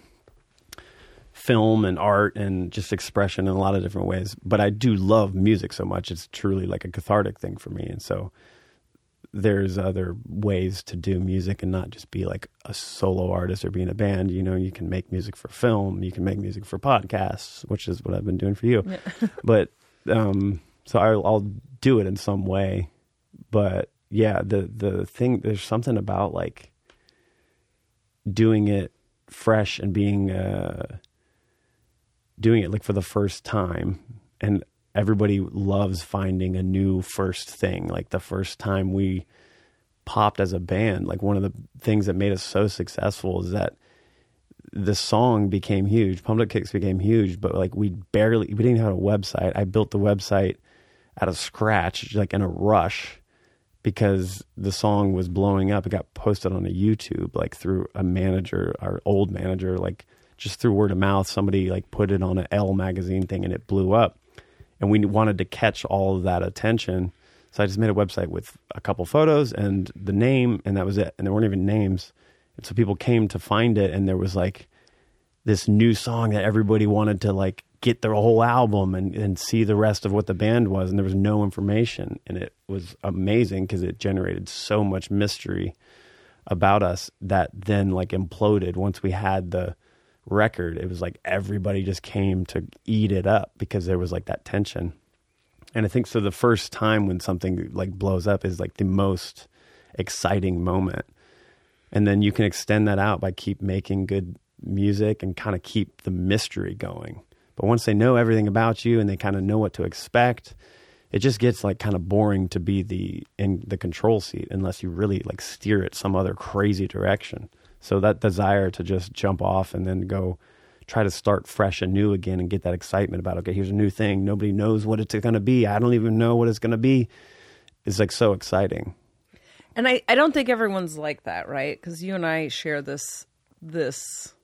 film and art and just expression in a lot of different ways, but I do love music so much. It's truly like a cathartic thing for me. And so there's other ways to do music and not just be like a solo artist or be in a band. You know, you can make music for film, you can make music for podcasts, which is what I've been doing for you. Yeah. But, um, so I'll, I'll do it in some way, but yeah, the, the thing, there's something about like doing it fresh and being, uh, doing it like for the first time. And everybody loves finding a new first thing. Like the first time we popped as a band, like one of the things that made us so successful is that the song became huge. Pumped Up Kicks became huge, but like we barely, we didn't have a website. I built the website out of scratch, like in a rush, because the song was blowing up. It got posted on a YouTube, like through a manager, our old manager, like just through word of mouth. Somebody like put it on an Elle magazine thing and it blew up. And we wanted to catch all of that attention. So I just made a website with a couple photos and the name, and that was it. And there weren't even names. And so people came to find it, and there was like this new song that everybody wanted to like get their whole album and, and see the rest of what the band was. And there was no information. And it was amazing because it generated so much mystery about us that then like imploded once we had the record. It was like everybody just came to eat it up because there was like that tension. And I think so the first time when something like blows up is like the most exciting moment, and then you can extend that out by keep making good music and kind of keep the mystery going. But once they know everything about you and they kind of know what to expect, it just gets like kind of boring to be the in the control seat unless you really like steer it some other crazy direction. So that desire to just jump off and then go try to start fresh and new again and get that excitement about, okay, here's a new thing. Nobody knows what it's going to be. I don't even know what it's going to be. It's like so exciting. And I, I don't think everyone's like that, right? Because you and I share this this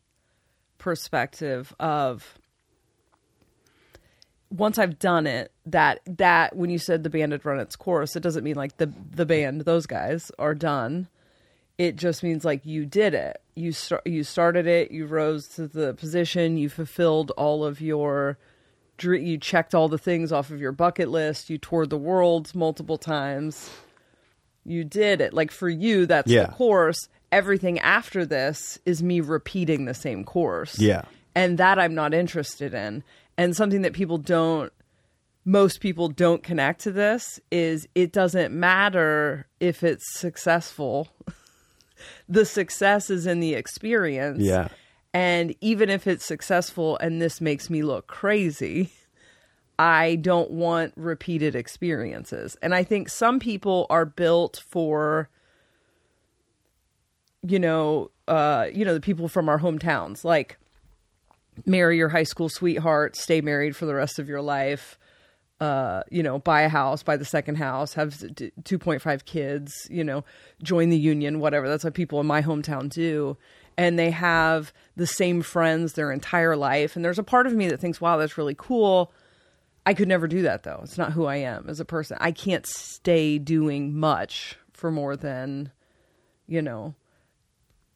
perspective of once I've done it, that that when you said the band had run its course, it doesn't mean like the the band, those guys are done. It just means like you did it. You start, you started it. You rose to the position. You fulfilled all of your, you checked all the things off of your bucket list. You toured the world multiple times. You did it. Like for you, that's yeah. the course. Everything after this is me repeating the same course. Yeah. And that I'm not interested in. And something that people don't, most people don't connect to this is it doesn't matter if it's successful. The success is in the experience. Yeah. And even if it's successful and this makes me look crazy, I don't want repeated experiences. And I think some people are built for, you know, uh, you know, the people from our hometowns, like marry your high school sweetheart, stay married for the rest of your life. Uh, you know, buy a house, buy the second house, have two point five kids, you know, join the union, whatever. That's what people in my hometown do. And they have the same friends their entire life. And there's a part of me that thinks, wow, that's really cool. I could never do that, though. It's not who I am as a person. I can't stay doing much for more than, you know,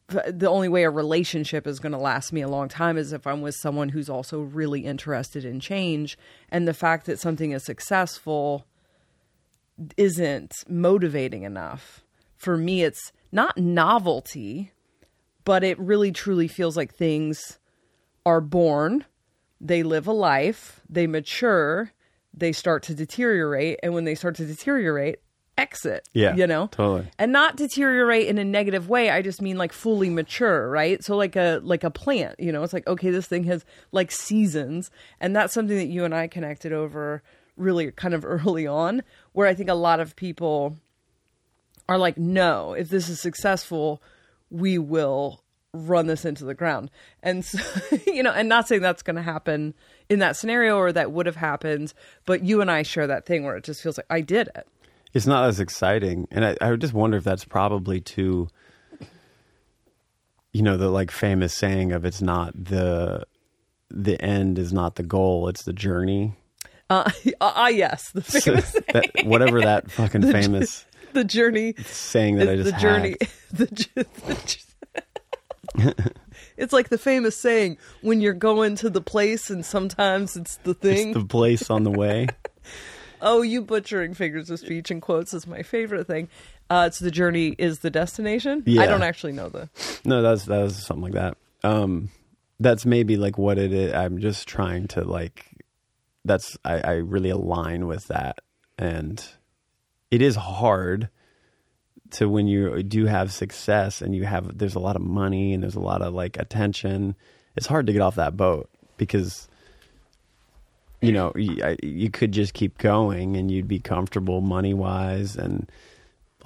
the only way a relationship is going to last me a long time is if I'm with someone who's also really interested in change. And the fact that something is successful isn't motivating enough. For me, it's not novelty, but it really truly feels like things are born. They live a life, they mature, they start to deteriorate. And when they start to deteriorate, exit, yeah, you know, totally, and not deteriorate in a negative way. I just mean like fully mature, right? So like a like a plant, you know, it's like, okay, this thing has like seasons, and that's something that you and I connected over really kind of early on, where I think a lot of people are like, no, if this is successful, we will run this into the ground. And so, you know, and not saying that's going to happen in that scenario or that would have happened, but you and I share that thing where it just feels like I did it. It's not as exciting. And I, I would just wonder if that's probably too, you know, the like famous saying of it's not the, the end is not the goal, it's the journey. Uh, uh yes. The famous so that, whatever that fucking the, famous. The journey. Saying that I just the journey. The, the, it's like the famous saying when you're going to the place and sometimes it's the thing. It's the place on the way. Oh, you butchering figures of speech and quotes is my favorite thing. Uh, it's the journey is the destination. Yeah. I don't actually know the. No, that's that was something like that. Um, that's maybe like what it is. I'm just trying to like. That's I, I really align with that, and it is hard to when you do have success and you have there's a lot of money and there's a lot of like attention. It's hard to get off that boat because. You know, you could just keep going and you'd be comfortable money wise and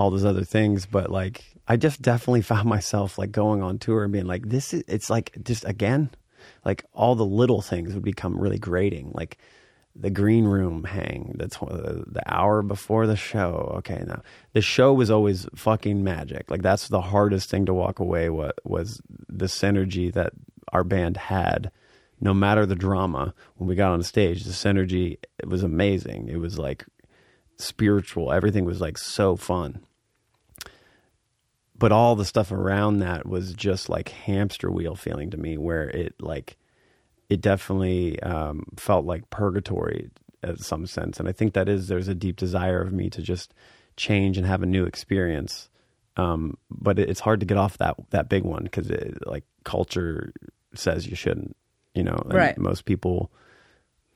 all those other things. But like, I just definitely found myself like going on tour and being like, this is, it's like just again, like all the little things would become really grating. Like the green room hang, that's the hour before the show. Okay. Now the show was always fucking magic. Like that's the hardest thing to walk away. What was the synergy that our band had? No matter the drama, when we got on stage, the synergy, it was amazing. It was like spiritual. Everything was like so fun. But all the stuff around that was just like hamster wheel feeling to me, where it like, it definitely um, felt like purgatory in some sense. And I think that is, there's a deep desire of me to just change and have a new experience. Um, but it, it's hard to get off that, that big one because like culture says you shouldn't. You know, and right. Most people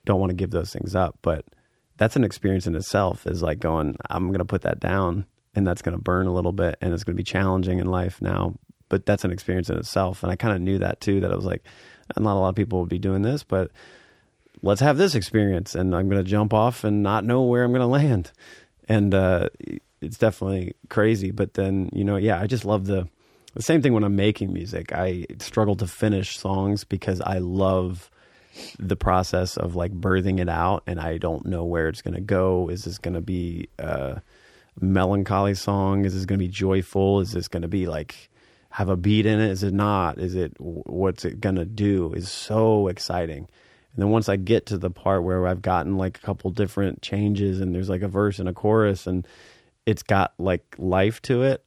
don't want to give those things up, but that's an experience in itself is like going, I'm going to put that down and that's going to burn a little bit and it's going to be challenging in life now, but that's an experience in itself. And I kind of knew that too, that I was like, not a lot of people would be doing this, but let's have this experience and I'm going to jump off and not know where I'm going to land. And uh, it's definitely crazy. But then, you know, yeah, I just love the, The same thing when I'm making music. I struggle to finish songs because I love the process of like birthing it out and I don't know where it's going to go. Is this going to be a melancholy song? Is this going to be joyful? Is this going to be like have a beat in it? Is it not? Is it what's it going to do is so exciting. And then once I get to the part where I've gotten like a couple different changes and there's like a verse and a chorus and it's got like life to it,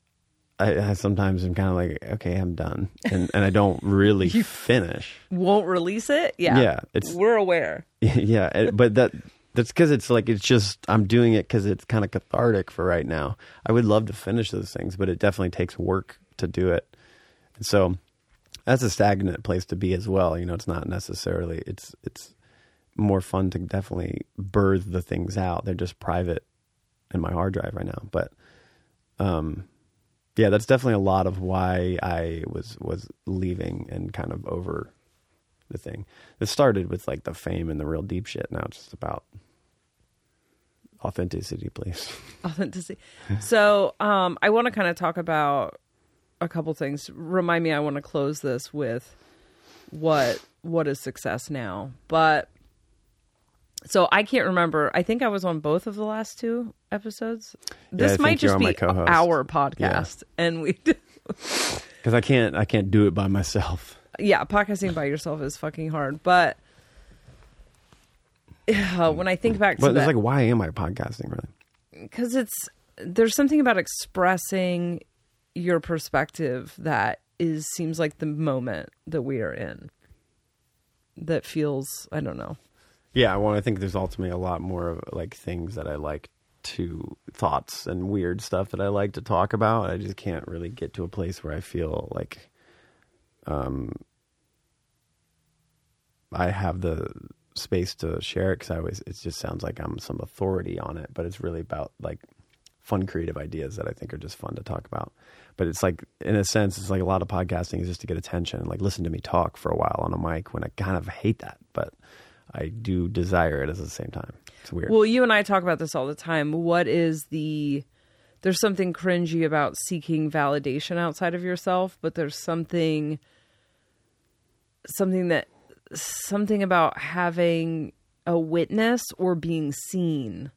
I, I sometimes am kind of like, okay, I'm done, and and I don't really you finish. Won't release it. Yeah, yeah. It's, we're aware. Yeah, it, but that that's because it's like it's just I'm doing it because it's kind of cathartic for right now. I would love to finish those things, but it definitely takes work to do it, and so that's a stagnant place to be as well. You know, it's not necessarily. It's it's more fun to definitely birth the things out. They're just private in my hard drive right now, but um. Yeah, that's definitely a lot of why I was was leaving and kind of over the thing. It started with like the fame and the real deep shit. Now it's just about authenticity, please. Authenticity. So um, I want to kind of talk about a couple things. Remind me, I want to close this with what what is success now? But so I can't remember. I think I was on both of the last two episodes. This yeah, might just be our podcast, yeah. and we because I can't I can't do it by myself. Yeah, podcasting by yourself is fucking hard. But uh, when I think back, to but that, it's like, why am I podcasting? Really, because it's there's something about expressing your perspective that is seems like the moment that we are in that feels I don't know. Yeah, well, I think there's ultimately a lot more of like things that I like to thoughts and weird stuff that I like to talk about. I just can't really get to a place where I feel like um, I have the space to share it because I always it just sounds like I'm some authority on it. But it's really about like fun, creative ideas that I think are just fun to talk about. But it's like, in a sense, it's like a lot of podcasting is just to get attention, like listen to me talk for a while on a mic when I kind of hate that, but I do desire it at the same time. It's weird. Well, you and I talk about this all the time. What is the... There's something cringy about seeking validation outside of yourself, but there's something... Something that... Something about having a witness or being seen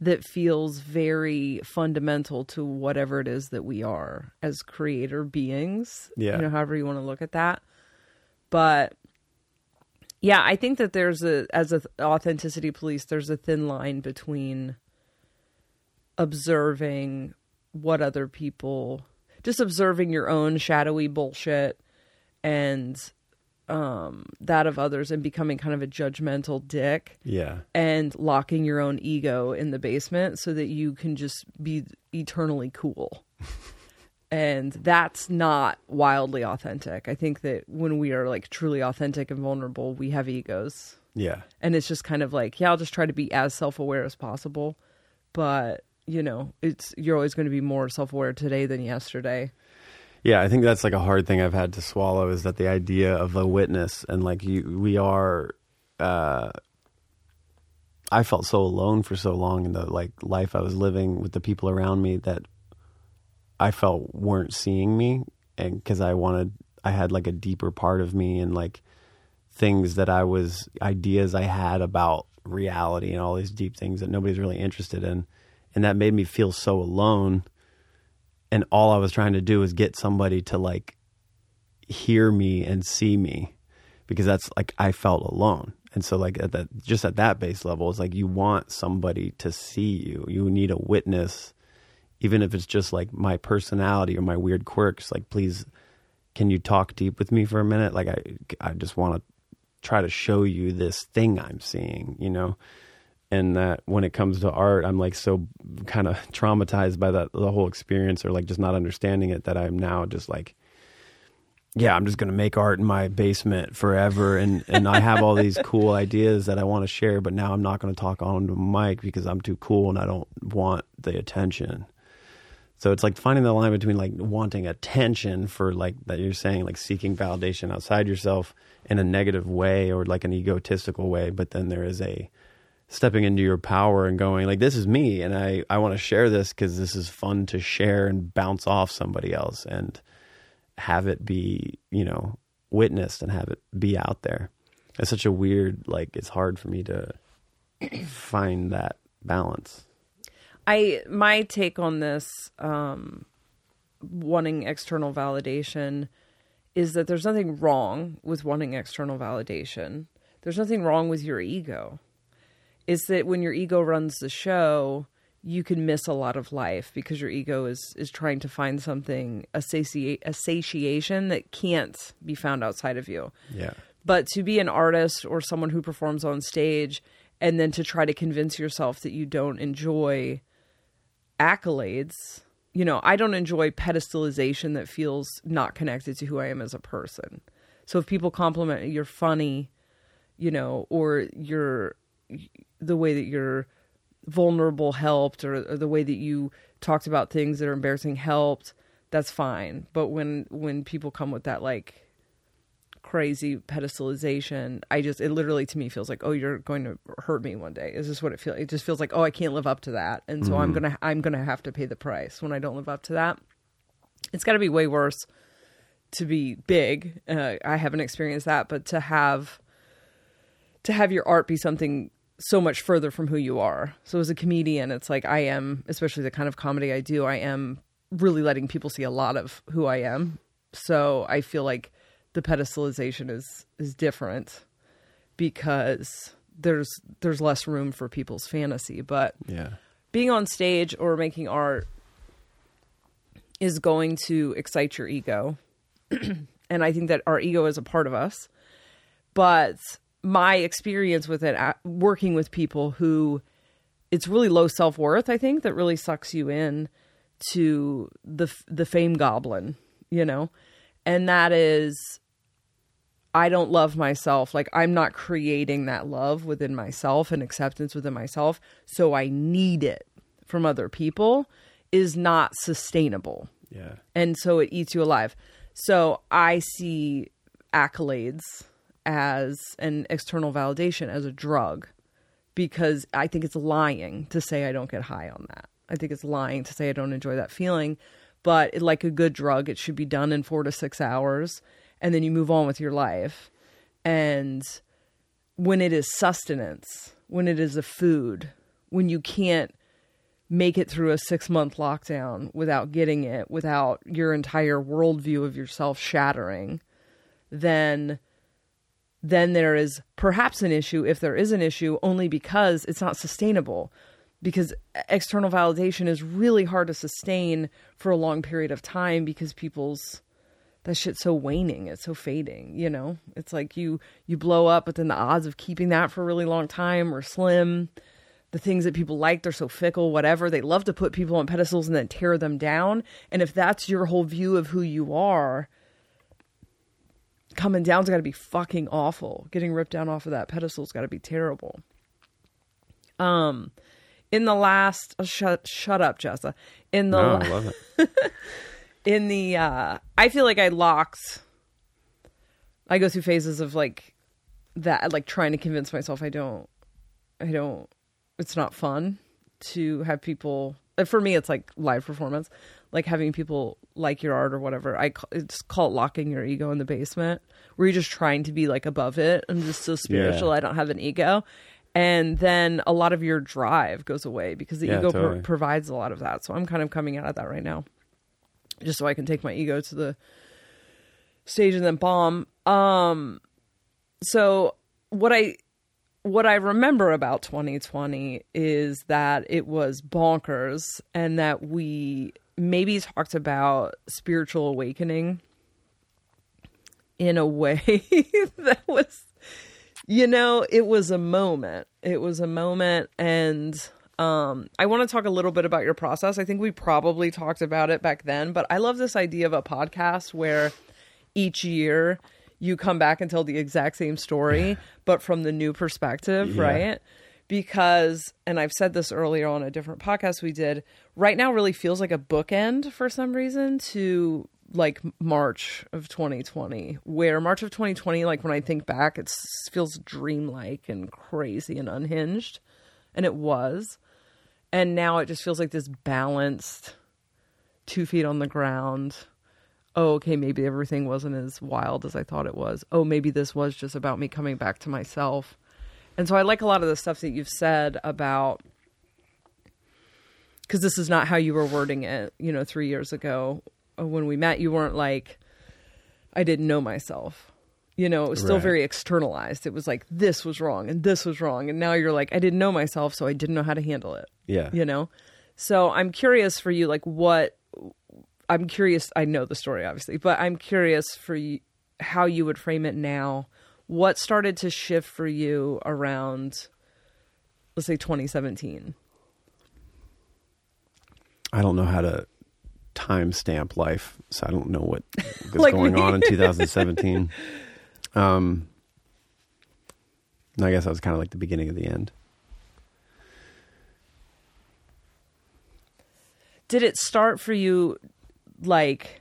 that feels very fundamental to whatever it is that we are as creator beings. Yeah. You know, however you want to look at that. But... Yeah, I think that there's a, as an authenticity police, there's a thin line between observing what other people, just observing your own shadowy bullshit and um, that of others and becoming kind of a judgmental dick. Yeah. And locking your own ego in the basement so that you can just be eternally cool. And that's not wildly authentic. I think that when we are like truly authentic and vulnerable, we have egos. Yeah. And it's just kind of like, yeah, I'll just try to be as self-aware as possible. But, you know, it's you're always going to be more self-aware today than yesterday. Yeah, I think that's like a hard thing I've had to swallow is that the idea of a witness and like you, we are... Uh, I felt so alone for so long in the like life I was living with the people around me that... I felt weren't seeing me and because I wanted, I had like a deeper part of me and like things that I was, ideas I had about reality and all these deep things that nobody's really interested in. And that made me feel so alone. And all I was trying to do was get somebody to like hear me and see me because that's like, I felt alone. And so like at that, just at that base level, it's like you want somebody to see you, you need a witness. Even if it's just like my personality or my weird quirks, like, please, can you talk deep with me for a minute? Like, I, I just want to try to show you this thing I'm seeing, you know? And that when it comes to art, I'm like so kind of traumatized by that, the whole experience or like just not understanding it that I'm now just like, yeah, I'm just going to make art in my basement forever. And, and I have all these cool ideas that I want to share, but now I'm not going to talk on the mic because I'm too cool and I don't want the attention. So it's like finding the line between like wanting attention for like that you're saying, like seeking validation outside yourself in a negative way or like an egotistical way. But then there is a stepping into your power and going like, this is me. And I, I want to share this because this is fun to share and bounce off somebody else and have it be, you know, witnessed and have it be out there. It's such a weird, like it's hard for me to find that balance. I my take on this um, wanting external validation is that there's nothing wrong with wanting external validation. There's nothing wrong with your ego. It's that when your ego runs the show, you can miss a lot of life because your ego is is trying to find something, a, satiate, a satiation that can't be found outside of you. Yeah. But to be an artist or someone who performs on stage and then to try to convince yourself that you don't enjoy accolades, you know, I don't enjoy pedestalization that feels not connected to who I am as a person. So if people compliment you're funny, you know, or you're the way that you're vulnerable helped, or, or the way that you talked about things that are embarrassing helped, that's fine. But when, when people come with that, like, crazy pedestalization, I just, it literally to me feels like, oh, you're going to hurt me one day. Is this what it feels? It just feels like, oh, I can't live up to that. And so mm. I'm going to, I'm going to have to pay the price when I don't live up to that. It's gotta be way worse to be big. Uh, I haven't experienced that, but to have, to have your art be something so much further from who you are. So as a comedian, it's like, I am, especially the kind of comedy I do, I am really letting people see a lot of who I am. So I feel like the pedestalization is, is different because there's, there's less room for people's fantasy, but yeah. being on stage or making art is going to excite your ego. And I think that our ego is a part of us, but my experience with it, working with people who it's really low self-worth, I think that really sucks you in to the, the fame goblin, you know? And that is, I don't love myself. Like, I'm not creating that love within myself and acceptance within myself. So I need it from other people is not sustainable. Yeah. And so it eats you alive. So I see accolades as an external validation, as a drug, because I think it's lying to say I don't get high on that. I think it's lying to say I don't enjoy that feeling. But like a good drug, it should be done in four to six hours, and then you move on with your life. And when it is sustenance, when it is a food, when you can't make it through a six-month lockdown without getting it, without your entire worldview of yourself shattering, then then there is perhaps an issue, if there is an issue, only because it's not sustainable. Because external validation is really hard to sustain for a long period of time because people's, that shit's so waning, it's so fading, you know? It's like you, you blow up, but then the odds of keeping that for a really long time are slim. The things that people like, they're so fickle, whatever. They love to put people on pedestals and then tear them down. And if that's your whole view of who you are, coming down's got to be fucking awful. Getting ripped down off of that pedestal's got to be terrible. Um... In the last, oh, shut shut up, Jessa. In the, no, I love it. in the, uh, I feel like I locked. I go through phases of like that, like trying to convince myself I don't, I don't. It's not fun to have people. For me, it's like live performance, like having people like your art or whatever. I call, it's called locking your ego in the basement, where you're just trying to be like above it. I'm just so spiritual. Yeah. I don't have an ego. And then a lot of your drive goes away because the yeah, ego totally. pr- provides a lot of that. So I'm kind of coming out of that right now, just so I can take my ego to the stage and then bomb. Um, so what I what I remember about twenty twenty is that it was bonkers, and that we maybe talked about spiritual awakening in a way that was. You know, it was a moment. It was a moment. And um, I want to talk a little bit about your process. I think we probably talked about it back then, but I love this idea of a podcast where each year you come back and tell the exact same story, but from the new perspective, yeah. right? Because, and I've said this earlier on a different podcast we did, right now really feels like a bookend for some reason to... like March of twenty twenty, where March of twenty twenty, like when I think back, it feels dreamlike and crazy and unhinged. And it was. And now it just feels like this balanced two feet on the ground. Oh, okay. Maybe everything wasn't as wild as I thought it was. Oh, maybe this was just about me coming back to myself. And so I like a lot of the stuff that you've said about, because this is not how you were wording it, you know, three years ago. When we met, you weren't like, I didn't know myself, you know, it was still right. very externalized. It was like, this was wrong and this was wrong. And now you're like, I didn't know myself, so I didn't know how to handle it. Yeah. You know? So I'm curious for you, like what, I'm curious, I know the story obviously, but I'm curious for you, how you would frame it now. What started to shift for you around, let's say twenty seventeen? I don't know how to timestamp life, so I don't know what is like going me. on in two thousand seventeen. um, I guess that was kind of like the beginning of the end. Did it start for you, like,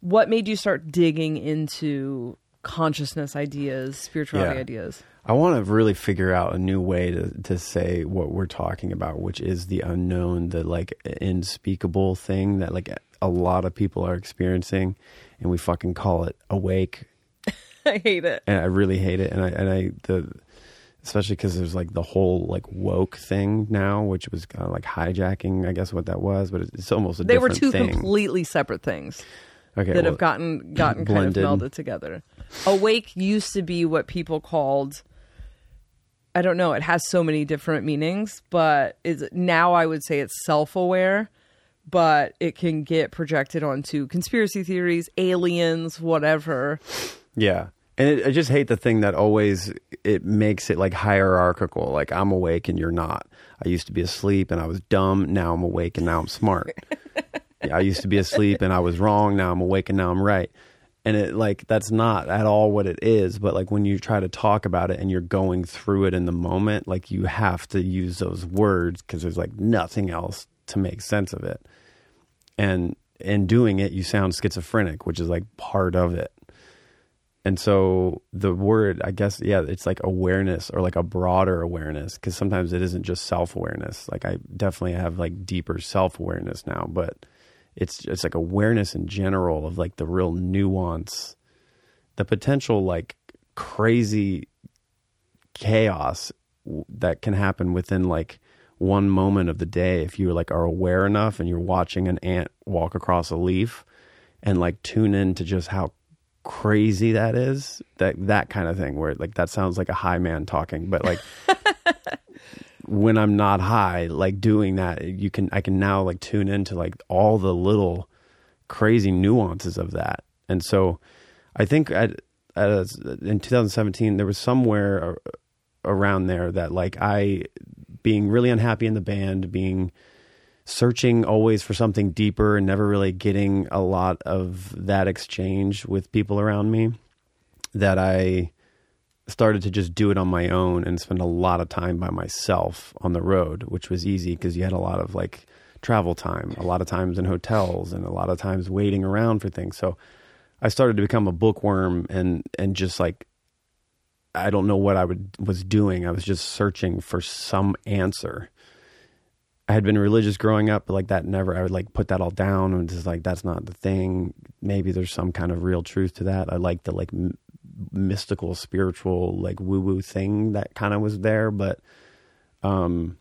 what made you start digging into consciousness ideas, spirituality yeah. ideas? I want to really figure out a new way to, to say what we're talking about, which is the unknown, the, like, unspeakable thing that, like, a lot of people are experiencing, and we fucking call it awake. I hate it. And I really hate it. And I, and I the... especially because there's like the whole like woke thing now, which was kind of like hijacking, I guess what that was, but it's almost a they different thing. They were two thing. completely separate things okay, that well, have gotten gotten blended. kind of melded together. Awake used to be what people called, I don't know, it has so many different meanings, but is now I would say it's self-aware, but it can get projected onto conspiracy theories, aliens, whatever. Yeah. And it, I just hate the thing that always, it makes it like hierarchical. Like I'm awake and you're not. I used to be asleep and I was dumb. Now I'm awake and now I'm smart. Yeah, I used to be asleep and I was wrong. Now I'm awake and now I'm right. And it like, that's not at all what it is. But like when you try to talk about it and you're going through it in the moment, like you have to use those words because there's like nothing else to make sense of it. And in doing it, you sound schizophrenic, which is like part of it. And so the word, I guess, yeah, it's like awareness or like a broader awareness, because sometimes it isn't just self-awareness. Like I definitely have like deeper self-awareness now, but it's it's like awareness in general of like the real nuance, the potential like crazy chaos that can happen within like one moment of the day if you like are aware enough and you're watching an ant walk across a leaf and like tune in to just how crazy that is, that that kind of thing where like that sounds like a high man talking, but like when I'm not high, like doing that, you can I can now like tune into like all the little crazy nuances of that. And so I think I, as in twenty seventeen there was somewhere around there that like I being really unhappy in the band, being searching always for something deeper and never really getting a lot of that exchange with people around me, that I started to just do it on my own and spend a lot of time by myself on the road, which was easy because you had a lot of like travel time, a lot of times in hotels and a lot of times waiting around for things. So I started to become a bookworm and, and just like, I don't know what I would, was doing. I was just searching for some answer. I had been religious growing up, but like that never, I would like put that all down and just like, that's not the thing. Maybe there's some kind of real truth to that. I like the like m- mystical, spiritual, like woo woo thing that kind of was there. But, um,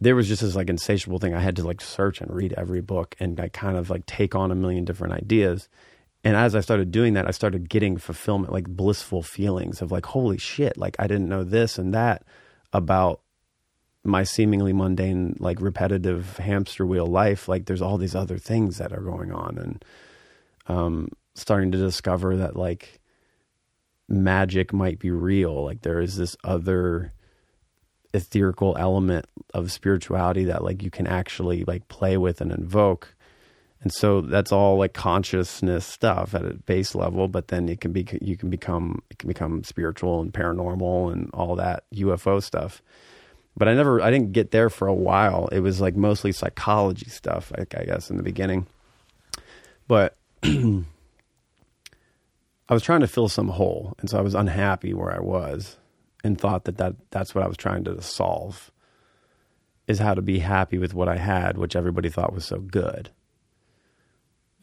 there was just this like insatiable thing. I had to like search and read every book and I kind of like take on a million different ideas. And as I started doing that, I started getting fulfillment, like blissful feelings of like, holy shit, like I didn't know this and that about my seemingly mundane, like repetitive hamster wheel life. Like there's all these other things that are going on, and um, starting to discover that like magic might be real. Like there is this other etherical element of spirituality that like you can actually like play with and invoke. And so that's all like consciousness stuff at a base level, but then it can be, you can become, it can become spiritual and paranormal and all that U F O stuff. But I never, I didn't get there for a while. It was like mostly psychology stuff, I, I guess, in the beginning. But I was trying to fill some hole. And so I was unhappy where I was and thought that, that that's what I was trying to solve, is how to be happy with what I had, which everybody thought was so good.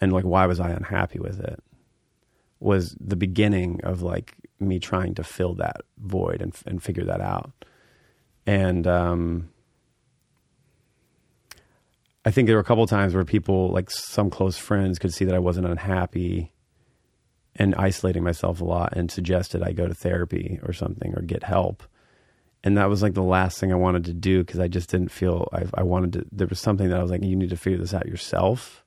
And like, why was I unhappy with it? Was the beginning of like me trying to fill that void and and figure that out. And um, I think there were a couple of times where people, like some close friends, could see that I wasn't unhappy and isolating myself a lot and suggested I go to therapy or something or get help. And that was like the last thing I wanted to do, because I just didn't feel, I, I wanted to, there was something that I was like, you need to figure this out yourself.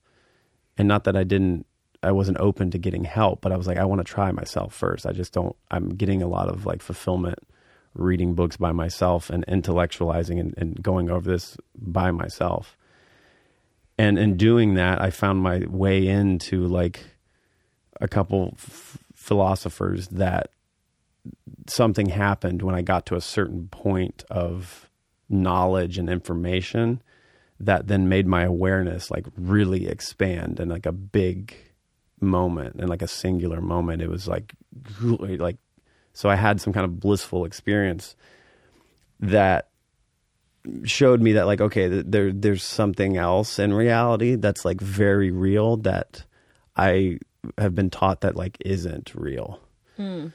And not that I didn't, I wasn't open to getting help, but I was like, I want to try myself first. I just don't, I'm getting a lot of like fulfillment reading books by myself and intellectualizing and, and going over this by myself. And in doing that, I found my way into like a couple f- philosophers that something happened when I got to a certain point of knowledge and information that then made my awareness like really expand in like a big moment and like a singular moment. It was like, like, so I had some kind of blissful experience that showed me that like, okay, there, there's something else in reality that's like very real that I have been taught that like isn't real. Mm.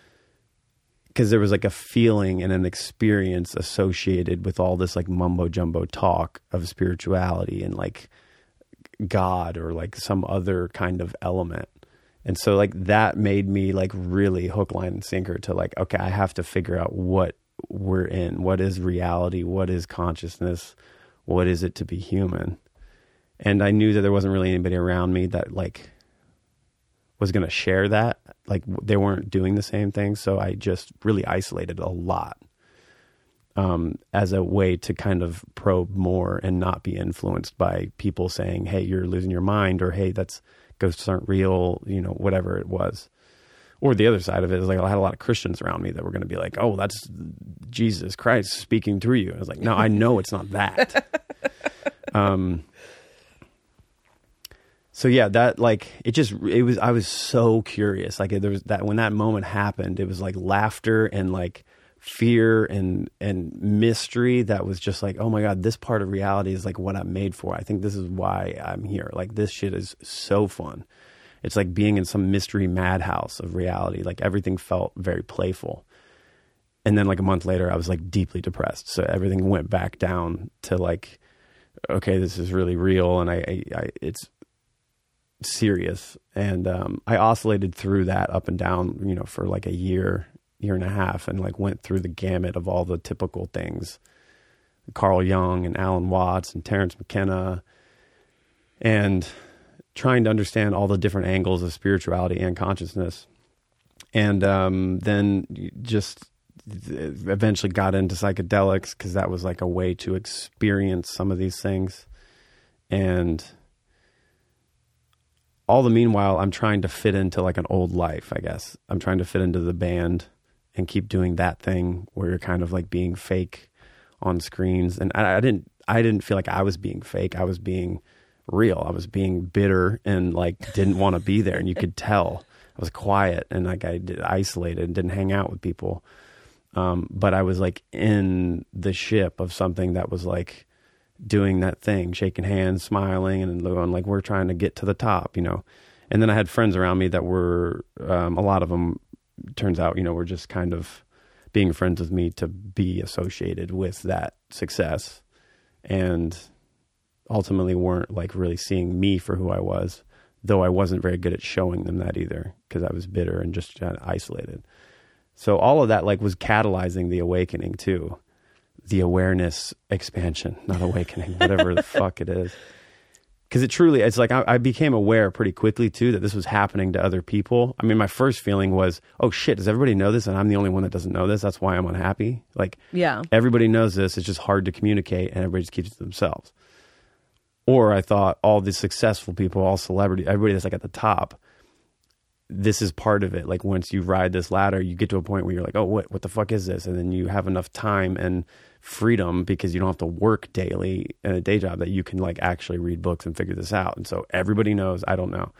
Because there was like a feeling and an experience associated with all this like mumbo jumbo talk of spirituality and like God or like some other kind of element. And so like that made me like really hook, line, and sinker to like, okay, I have to figure out what we're in. What is reality? What is consciousness? What is it to be human? And I knew that there wasn't really anybody around me that like was going to share that. Like they weren't doing the same thing. So I just really isolated a lot um, as a way to kind of probe more and not be influenced by people saying, hey, you're losing your mind, or hey, that's ghosts aren't real, you know, whatever it was. Or the other side of it is like, I had a lot of Christians around me that were going to be like, oh, that's Jesus Christ speaking through you. And I was like, no, I know it's not that. um, So yeah, that like, it just, it was, I was so curious. Like there was that, when that moment happened, it was like laughter and like fear and, and mystery that was just like, oh my God, this part of reality is like what I'm made for. I think this is why I'm here. Like this shit is so fun. It's like being in some mystery madhouse of reality. Like everything felt very playful. And then like a month later, I was like deeply depressed. So everything went back down to like, okay, this is really real. And I, I, I it's, serious. And um I oscillated through that up and down, you know, for like a year, year and a half, and like went through the gamut of all the typical things. Carl Jung and Alan Watts and Terence McKenna, and trying to understand all the different angles of spirituality and consciousness. And um then just eventually got into psychedelics, because that was like a way to experience some of these things. And all the meanwhile, I'm trying to fit into like an old life, I guess. I'm trying to fit into the band and keep doing that thing where you're kind of like being fake on screens. And I, I didn't, I didn't feel like I was being fake. I was being real. I was being bitter and like didn't want to be there. And you could tell I was quiet and like I did isolated and didn't hang out with people. Um, but I was like in the ship of something that was like doing that thing, shaking hands, smiling, and going like, we're trying to get to the top, you know. And then I had friends around me that were, um, a lot of them, turns out, you know, were just kind of being friends with me to be associated with that success, and ultimately weren't like really seeing me for who I was, though I wasn't very good at showing them that either, because I was bitter and just kind of isolated. So all of that like was catalyzing the awakening too. The awareness expansion, not awakening, whatever the fuck it is. Because it truly, it's like I, I became aware pretty quickly too that this was happening to other people. I mean, my first feeling was, oh shit, does everybody know this? And I'm the only one that doesn't know this. That's why I'm unhappy. Like, yeah, everybody knows this. It's just hard to communicate and everybody just keeps it to themselves. Or I thought all the successful people, all celebrities, everybody that's like at the top, this is part of it. Like once you ride this ladder, you get to a point where you're like, oh, what, what the fuck is this? And then you have enough time and freedom, because you don't have to work daily in a day job, that you can like actually read books and figure this out. And so everybody knows, I don't know.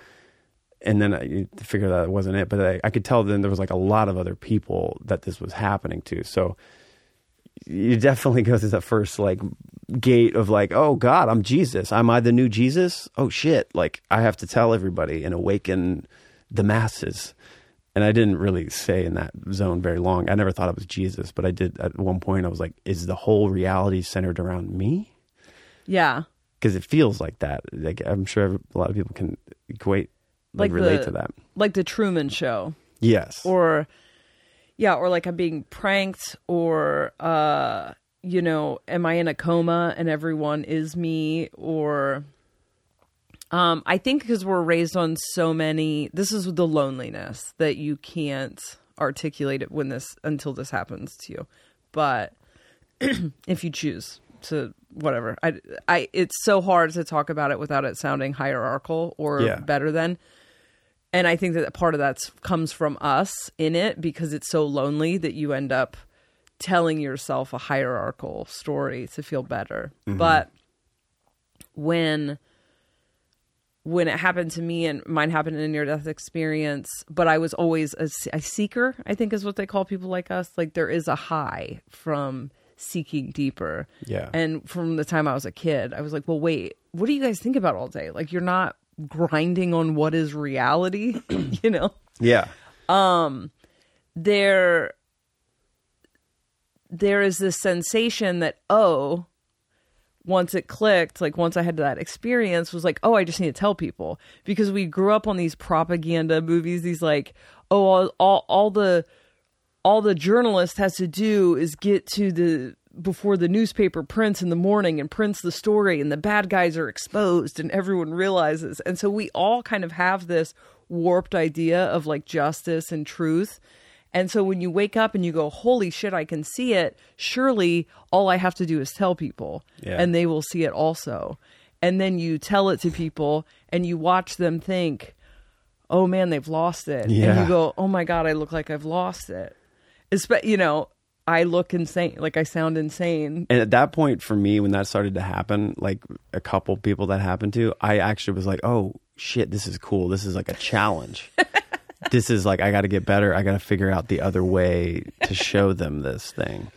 And then I figured that wasn't it, but I, I could tell then there was like a lot of other people that this was happening to. So you definitely go through that first like gate of like, oh God, I'm Jesus. Am I the new Jesus? Oh shit. Like I have to tell everybody and awaken the masses. And I didn't really stay in that zone very long. I never thought it was Jesus, but I did at one point. I was like, is the whole reality centered around me? Yeah. Because it feels like that. Like I'm sure a lot of people can equate, like, like relate the, to that. Like the Truman Show. Yes. Or, Yeah, or like I'm being pranked, or, uh, you know, am I in a coma and everyone is me? Or um, I think because we're raised on so many, this is the loneliness that you can't articulate it when this, until this happens to you. But if you choose to, whatever, I, I, it's so hard to talk about it without it sounding hierarchical or yeah. better than. And I think that part of that comes from us in it, because it's so lonely that you end up telling yourself a hierarchical story to feel better. Mm-hmm. But when when it happened to me, and mine happened in a near-death experience, but I was always a, a seeker, I think is what they call people like us. Like, there is a high from seeking deeper. Yeah. And from the time I was a kid, I was like, well, wait, what do you guys think about all day? Like, you're not grinding on what is reality, you know? Yeah. Um, there, there is this sensation that, oh, once it clicked, like once I had that experience, was like, oh, I just need to tell people, because we grew up on these propaganda movies. These like, oh, all, all, all the, all the journalist has to do is get to the, before the newspaper prints in the morning and prints the story, and the bad guys are exposed and everyone realizes. And so we all kind of have this warped idea of like justice and truth. And so when you wake up and you go, holy shit, I can see it. Surely all I have to do is tell people yeah. and they will see it also. And then you tell it to people and you watch them think, oh man, they've lost it. Yeah. And you go, oh my God, I look like I've lost it. Espe- you know, I look insane, like I sound insane. And at that point for me, when that started to happen, like a couple people that happened to, I actually was like, oh shit, this is cool. This is like a challenge. This is like, I got to get better. I got to figure out the other way to show them this thing,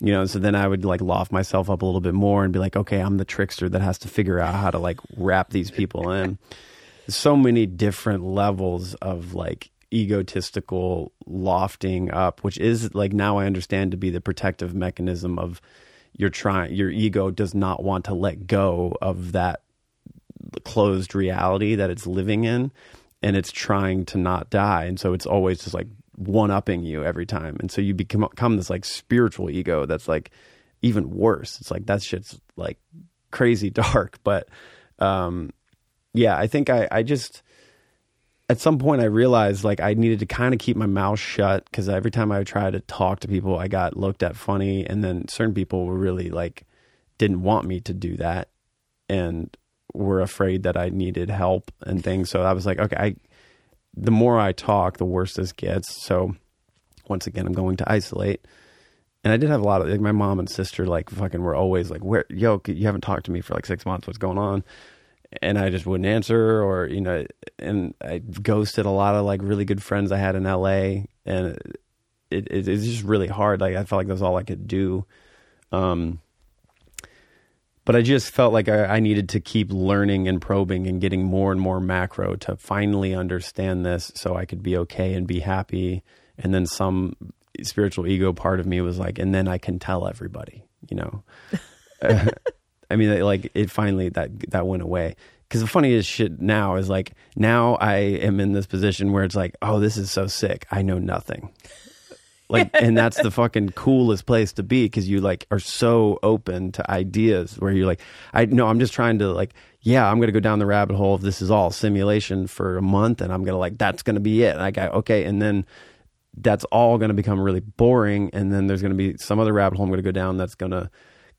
you know? So then I would like loft myself up a little bit more and be like, okay, I'm the trickster that has to figure out how to like wrap these people in. So many different levels of like egotistical lofting up, which is like, now I understand to be the protective mechanism of your trying, your ego does not want to let go of that closed reality that it's living in. And it's trying to not die. And so it's always just like one-upping you every time. And so you become, become this like spiritual ego that's like even worse. It's like that shit's like crazy dark. But um, yeah, I think I, I just, at some point I realized like I needed to kind of keep my mouth shut, because every time I would try to talk to people, I got looked at funny. And then certain people were really like, didn't want me to do that. And were afraid that I needed help and things. So I was like, okay, I, the more I talk, the worse this gets. So once again, I'm going to isolate. And I did have a lot of, like, my mom and sister, like, fucking were always like, where, yo, you haven't talked to me for like six months. What's going on? And I just wouldn't answer, or, you know, and I ghosted a lot of like really good friends I had in L A. And it, it, it's just really hard. Like, I felt like that's all I could do. Um, But I just felt like I, I needed to keep learning and probing and getting more and more macro to finally understand this, so I could be okay and be happy. And then some spiritual ego part of me was like, and then I can tell everybody, you know. uh, I mean, like, it finally, that that went away. Because the funniest shit now is like, now I am in this position where it's like, oh, this is so sick. I know nothing. Like, and that's the fucking coolest place to be, because you like are so open to ideas where you're like, I no, I'm just trying to like, yeah, I'm going to go down the rabbit hole. If this is all simulation for a month, and I'm going to like, that's going to be it. Like, I, okay. And then that's all going to become really boring. And then there's going to be some other rabbit hole I'm going to go down that's going to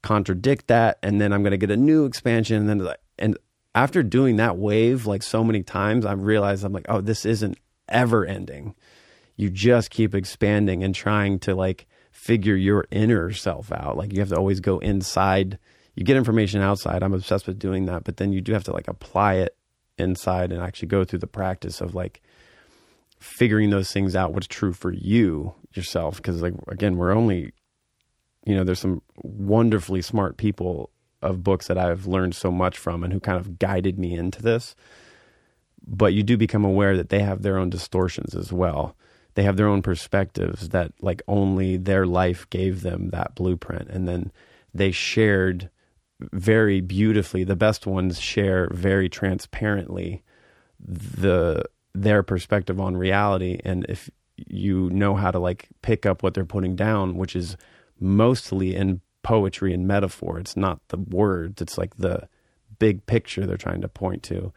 contradict that. And then I'm going to get a new expansion. And then, like, and after doing that wave, like so many times, I realized I'm like, oh, this isn't ever ending. You just keep expanding and trying to like figure your inner self out. Like, you have to always go inside. You get information outside. I'm obsessed with doing that, but then you do have to like apply it inside and actually go through the practice of like figuring those things out. What's true for you yourself? Because like, again, we're only, you know, there's some wonderfully smart people of books that I've learned so much from and who kind of guided me into this, but you do become aware that they have their own distortions as well. They have their own perspectives that like only their life gave them that blueprint. And then they shared very beautifully. The best ones share very transparently the, their perspective on reality. And if you know how to like pick up what they're putting down, which is mostly in poetry and metaphor. It's not the words, it's like the big picture they're trying to point to.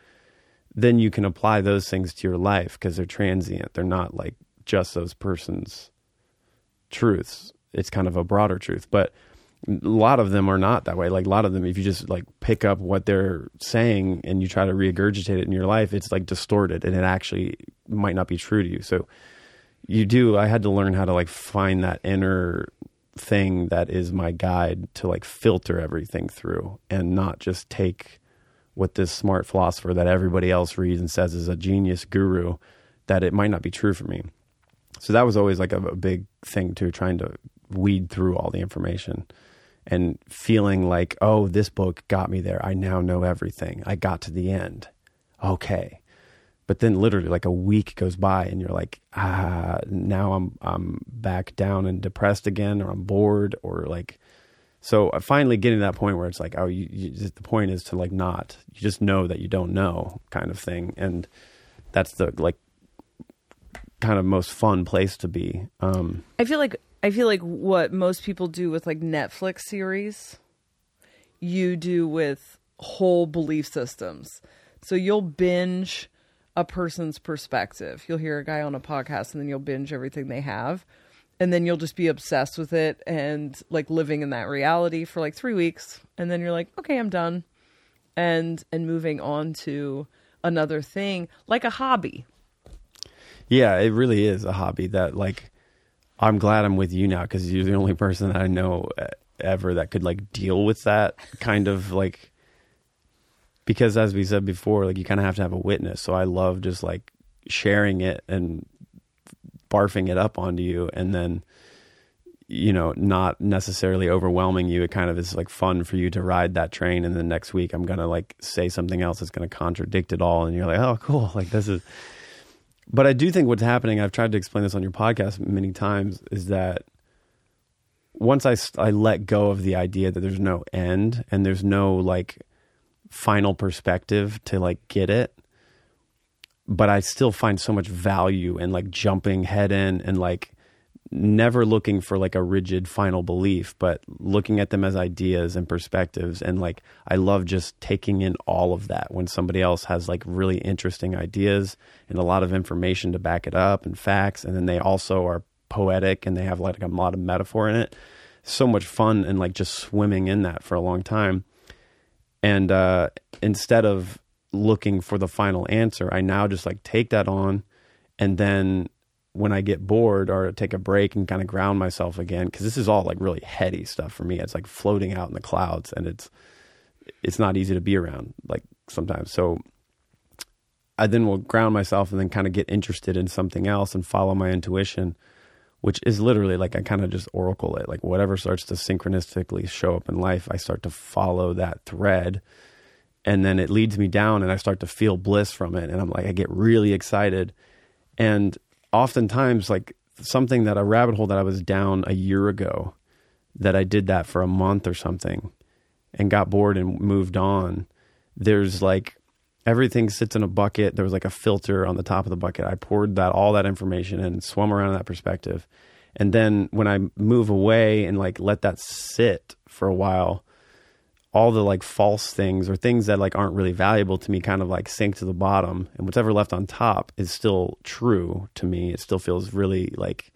Then you can apply those things to your life because they're transient. They're not like just those person's truths. It's kind of a broader truth, but a lot of them are not that way. Like a lot of them, if you just like pick up what they're saying and you try to regurgitate it in your life, it's like distorted and it actually might not be true to you. So you do, I had to learn how to like find that inner thing that is my guide to like filter everything through and not just take what this smart philosopher that everybody else reads and says is a genius guru, that it might not be true for me. So that was always like a, a big thing too, trying to weed through all the information and feeling like, oh, this book got me there. I now know everything. I got to the end. Okay. But then literally like a week goes by and you're like, ah, now I'm, I'm back down and depressed again, or I'm bored, or like, so finally getting to that point where it's like, oh, you, you, the point is to like not, you just know that you don't know kind of thing. And that's the like kind of most fun place to be. Um, I feel like, I feel like what most people do with like Netflix series, you do with whole belief systems. So you'll binge a person's perspective. You'll hear a guy on a podcast and then you'll binge everything they have. And then you'll just be obsessed with it and like living in that reality for like three weeks. And then you're like, okay, I'm done. And, and moving on to another thing, like a hobby. Yeah, it really is a hobby that like, I'm glad I'm with you now, 'cause you're the only person that I know ever that could like deal with that kind of like, because as we said before, like you kind of have to have a witness. So I love just like sharing it and barfing it up onto you, and then, you know, not necessarily overwhelming you. It kind of is like fun for you to ride that train. And then next week I'm going to like say something else that's going to contradict it all. And you're like, oh, cool. Like this is, but I do think what's happening, I've tried to explain this on your podcast many times, is that once I, I let go of the idea that there's no end and there's no like final perspective to like get it, but I still find so much value in like jumping head in and like never looking for like a rigid final belief, but looking at them as ideas and perspectives. And like I love just taking in all of that when somebody else has like really interesting ideas and a lot of information to back it up and facts, and then they also are poetic and they have like a lot of metaphor in it. So much fun, and like just swimming in that for a long time. And uh, instead of looking for the final answer, I now just like take that on. And then when I get bored or take a break and kind of ground myself again, because this is all like really heady stuff for me. It's like floating out in the clouds, and it's it's not easy to be around like sometimes. So I then will ground myself and then kind of get interested in something else and follow my intuition, which is literally like I kind of just oracle it. Like whatever starts to synchronistically show up in life, I start to follow that thread, and then it leads me down and I start to feel bliss from it. And I'm like, I get really excited. And oftentimes like something that a rabbit hole that I was down a year ago, that I did that for a month or something and got bored and moved on. There's like, everything sits in a bucket. There was like a filter on the top of the bucket. I poured that, all that information in, swum around in that perspective. And then when I move away and like let that sit for a while, all the like false things or things that like aren't really valuable to me kind of like sink to the bottom, and whatever left on top is still true to me. It still feels really like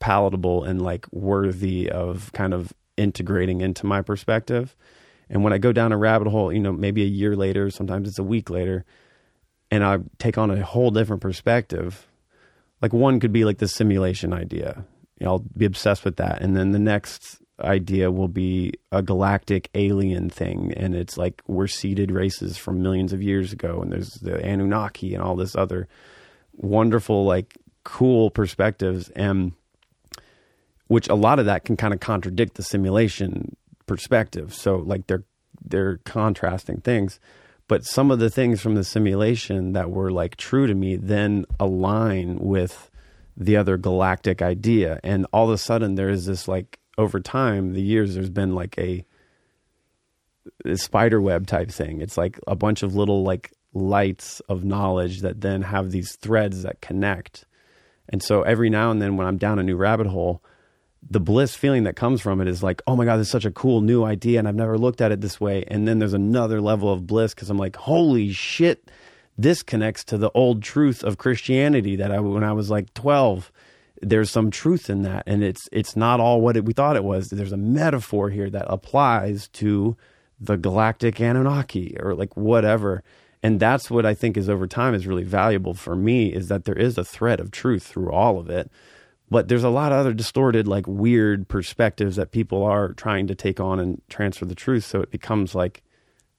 palatable and like worthy of kind of integrating into my perspective. And when I go down a rabbit hole, you know, maybe a year later, sometimes it's a week later, and I take on a whole different perspective. Like one could be like the simulation idea. You know, I'll be obsessed with that. And then the next idea will be a galactic alien thing. And it's like we're seeded races from millions of years ago. And there's the Anunnaki and all this other wonderful, like cool perspectives. And which a lot of that can kind of contradict the simulation perspective. So like they're they're contrasting things, but some of the things from the simulation that were like true to me then align with the other galactic idea, and all of a sudden there is this like, over time, the years, there's been like a, a spider web type thing. It's like a bunch of little like lights of knowledge that then have these threads that connect. And so every now and then when I'm down a new rabbit hole, the bliss feeling that comes from it is like, oh my God, this is such a cool new idea and I've never looked at it this way. And then there's another level of bliss because I'm like, holy shit, this connects to the old truth of Christianity that I, when I was like twelve, there's some truth in that. And it's it's not all what it, we thought it was. There's a metaphor here that applies to the galactic Anunnaki or like whatever. And that's what I think is over time is really valuable for me, is that there is a thread of truth through all of it. But there's a lot of other distorted, like weird perspectives that people are trying to take on and transfer the truth. So it becomes like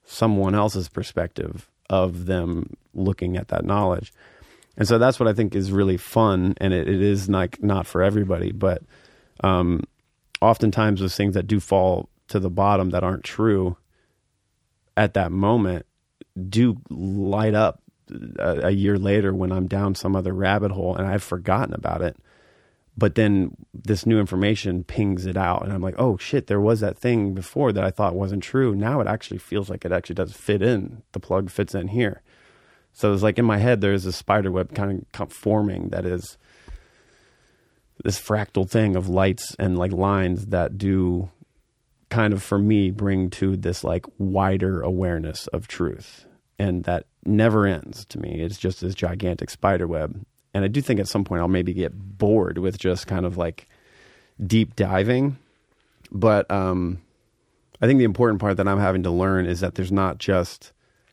someone else's perspective of them looking at that knowledge. And so that's what I think is really fun. And it, it is like not for everybody, but um, oftentimes those things that do fall to the bottom that aren't true at that moment do light up a, a year later when I'm down some other rabbit hole and I've forgotten about it. But then this new information pings it out and I'm like, oh shit, there was that thing before that I thought wasn't true. Now it actually feels like it actually does fit in. The plug fits in here. So it's like in my head, there's a spider web kind of forming that is this fractal thing of lights and like lines that do kind of, for me, bring to this like wider awareness of truth. And that never ends to me. It's just this gigantic spider web. And I do think at some point I'll maybe get bored with just kind of like deep diving. But um, I think the important part that I'm having to learn is that there's not just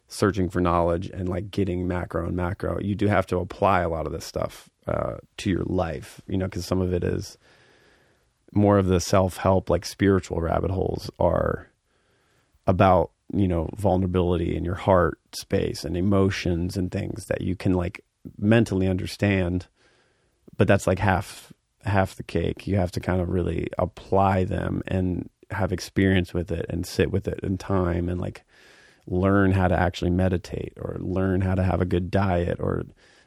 searching for knowledge and like getting macro and macro. You do have to apply a lot of this stuff uh, to your life, you know, because some of it is more of the self-help, like spiritual rabbit holes are about, you know, vulnerability in your heart space and emotions and things that you can like mentally understand, but that's like half half the cake. You have to kind of really apply them and have experience with it and sit with it in time and like learn how to actually meditate or learn how to have a good diet or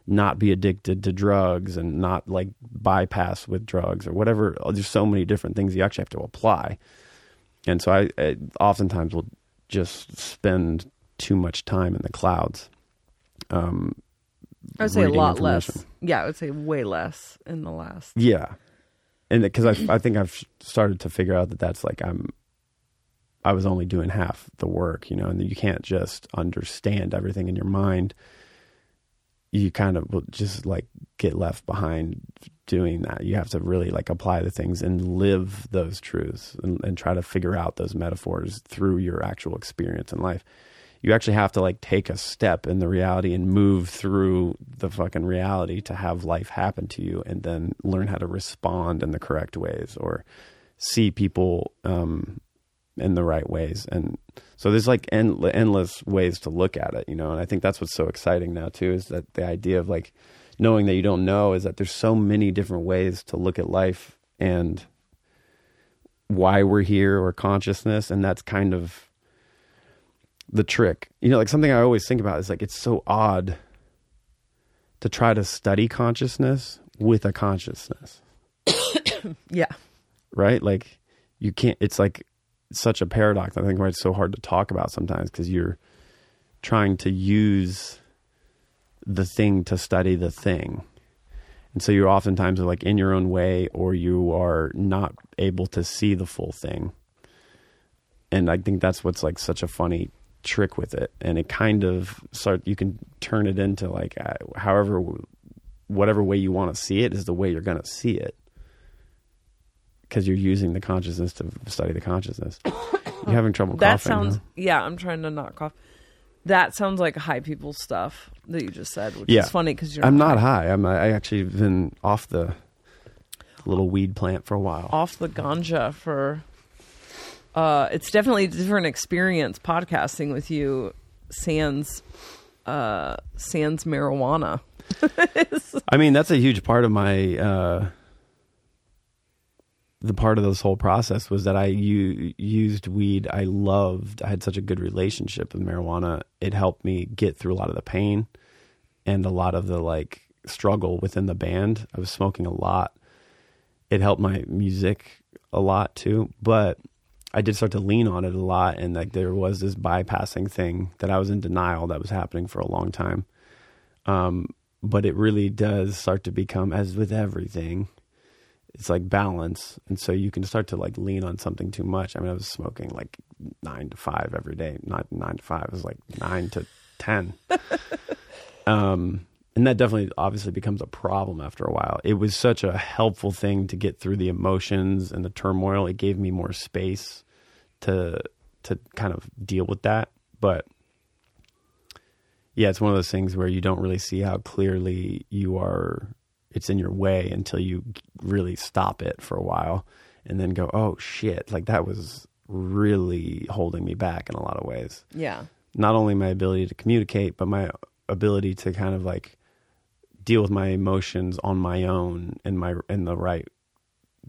not be addicted to drugs and not like bypass with drugs or whatever. There's so many different things you actually have to apply. And so I, I oftentimes will just spend too much time in the clouds. Um, I would say a lot less. Yeah, I would say way less in the last. Yeah. And because I, I think I've started to figure out that that's like I'm, I was only doing half the work, you know, and you can't just understand everything in your mind. You kind of will just like get left behind doing that. You have to really like apply the things and live those truths and, and try to figure out those metaphors through your actual experience in life. You actually have to like take a step in the reality and move through the fucking reality to have life happen to you and then learn how to respond in the correct ways or see people um, in the right ways. And so there's like end- endless ways to look at it, you know, and I think that's what's so exciting now too, is that the idea of like knowing that you don't know is that there's so many different ways to look at life and why we're here or consciousness. And that's kind of the trick, you know, like something I always think about is like, it's so odd to try to study consciousness with a consciousness. Yeah. Right. Like you can't, it's like such a paradox. I think why it's so hard to talk about sometimes, because you're trying to use the thing to study the thing. And so you're oftentimes like in your own way, or you are not able to see the full thing. And I think that's what's like such a funny trick with it. And it kind of start, you can turn it into like, uh, however, whatever way you want to see it is the way you're going to see it. Because you're using the consciousness to study the consciousness. You're having trouble that coughing. That sounds, huh? Yeah, I'm trying to not cough. That sounds like high people stuff that you just said, which yeah. is funny because you're I'm not high. high. I'm, I actually been off the little weed plant for a while. Off the ganja for... Uh, it's definitely a different experience podcasting with you, sans, uh, sans marijuana. I mean, that's a huge part of my, uh, the part of this whole process was that I u- used weed. I loved, I had such a good relationship with marijuana. It helped me get through a lot of the pain and a lot of the like struggle within the band. I was smoking a lot. It helped my music a lot too, but I did start to lean on it a lot, and like there was this bypassing thing that I was in denial that was happening for a long time. Um, But it really does start to become, as with everything, it's like balance. And so you can start to like lean on something too much. I mean, I was smoking like nine to five every day. Not nine to five. It was like nine to ten. Um, and that definitely obviously becomes a problem after a while. It was such a helpful thing to get through the emotions and the turmoil. It gave me more space to to kind of deal with that. But yeah, it's one of those things where you don't really see how clearly you are, it's in your way until you really stop it for a while and then go, oh shit, like that was really holding me back in a lot of ways. Yeah. Not only my ability to communicate, but my ability to kind of like deal with my emotions on my own in my, in the right,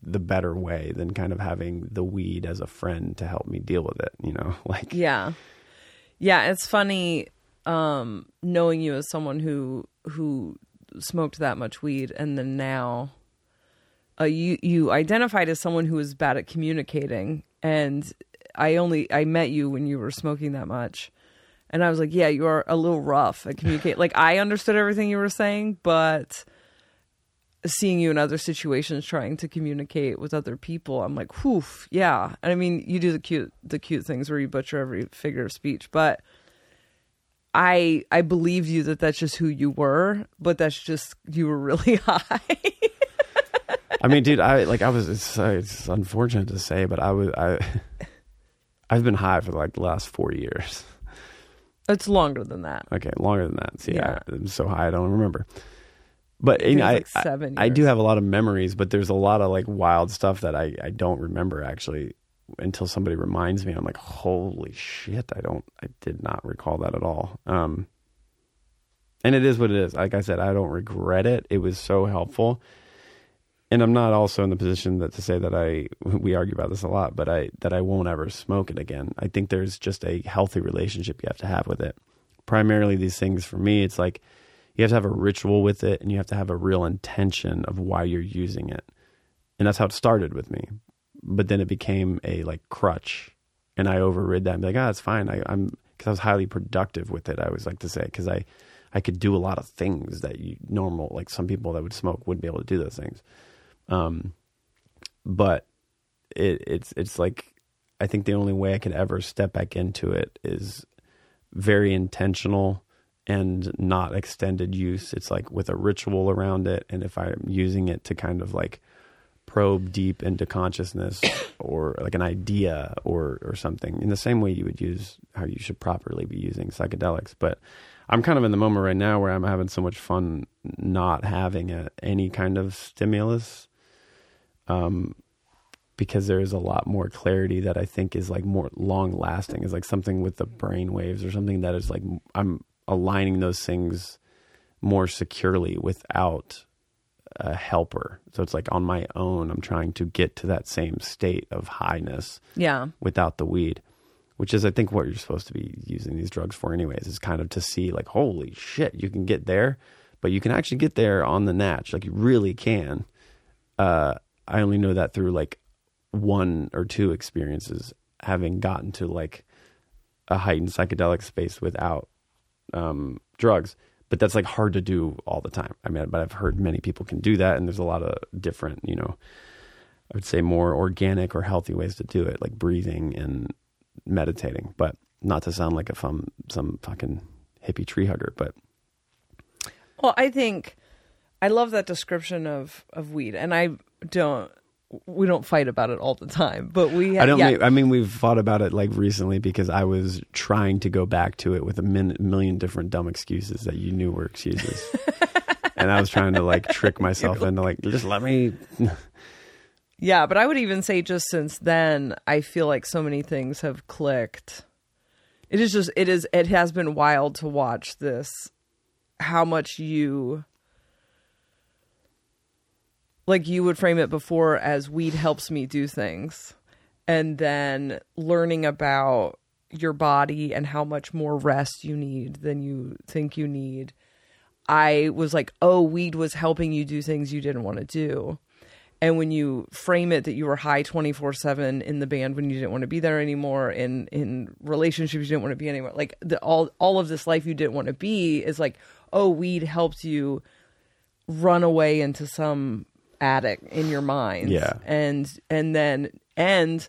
the better way than kind of having the weed as a friend to help me deal with it, you know? Like, yeah. Yeah. It's funny. Um, knowing you as someone who who smoked that much weed, and then now uh, you you identified as someone who was bad at communicating, and I only I met you when you were smoking that much, and I was like, yeah, you are a little rough at communicating. Like I understood everything you were saying, but seeing you in other situations trying to communicate with other people, I'm like, whew, yeah. And I mean, you do the cute the cute things where you butcher every figure of speech, but. I I believe you that that's just who you were, but that's just, you were really high. I mean, dude, I like I was, it's, it's unfortunate to say, but I was, I, I've been high for like the last four years. It's longer than that. Okay. Longer than that. See, yeah. I, I'm so high. I don't remember, but you know, like I, seven I, I do have a lot of memories, but there's a lot of like wild stuff that I, I don't remember actually. Until somebody reminds me, I'm like, holy shit, I don't, I did not recall that at all. Um, and it is what it is. Like I said, I don't regret it. It was so helpful. And I'm not also in the position that to say that I, we argue about this a lot, but I, that I won't ever smoke it again. I think there's just a healthy relationship you have to have with it. Primarily these things for me, it's like you have to have a ritual with it and you have to have a real intention of why you're using it. And that's how it started with me. But then it became a like crutch, and I overrid that and be like, ah, oh, it's fine. I, I'm because I was highly productive with it. I always like to say because I, I could do a lot of things that you normal like some people that would smoke wouldn't be able to do those things. Um, but it, it's it's like I think the only way I could ever step back into it is very intentional and not extended use. It's like with a ritual around it, and if I'm using it to kind of like. Probe deep into consciousness or like an idea or or something in the same way you would use how you should properly be using psychedelics. But I'm kind of in the moment right now where I'm having so much fun not having a, any kind of stimulus um, because there is a lot more clarity that I think is like more long lasting. It's like something with the brain waves or something that is like I'm aligning those things more securely without a helper. So it's like on my own, I'm trying to get to that same state of highness yeah. without the weed, which is, I think what you're supposed to be using these drugs for anyways, is kind of to see like, holy shit, you can get there, but you can actually get there on the natch. Like you really can. Uh, I only know that through like one or two experiences, having gotten to like a heightened psychedelic space without, um, drugs. But that's like hard to do all the time. I mean, but I've heard many people can do that, and there's a lot of different, you know, I would say more organic or healthy ways to do it, like breathing and meditating. But not to sound like if I'm some fucking hippie tree hugger, but well, I think I love that description of of weed, and I don't. We don't fight about it all the time, but we. Have, I don't. Yeah. Mean, I mean, we've fought about it like recently because I was trying to go back to it with a min- million different dumb excuses that you knew were excuses, and I was trying to like trick myself into like just let me. Yeah, but I would even say just since then, I feel like so many things have clicked. It is just. It is. It has been wild to watch this. How much you. Like you would frame it before as weed helps me do things, and then learning about your body and how much more rest you need than you think you need. I was like, oh, weed was helping you do things you didn't want to do. And when you frame it that you were high twenty-four seven in the band when you didn't want to be there anymore, in, in relationships you didn't want to be anywhere, like the, all all of this life you didn't want to be is like, oh, weed helps you run away into some attic in your mind. Yeah. And, and then, and,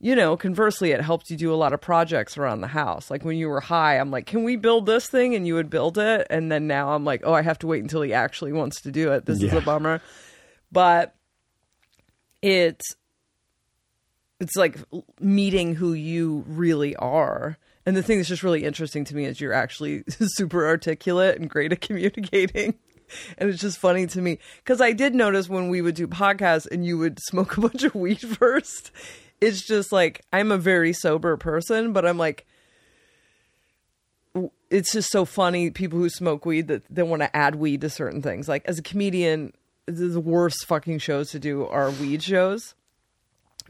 you know, conversely, it helped you do a lot of projects around the house. Like when you were high, I'm like, can we build this thing? And you would build it. And then now I'm like, oh, I have to wait until he actually wants to do it. This yeah. is a bummer. But it's, it's like meeting who you really are. And the thing that's just really interesting to me is you're actually super articulate and great at communicating. And it's just funny to me because I did notice when we would do podcasts and you would smoke a bunch of weed first. It's just like, I'm a very sober person, but I'm like, it's just so funny. People who smoke weed that they want to add weed to certain things. Like as a comedian, the worst fucking shows to do are weed shows.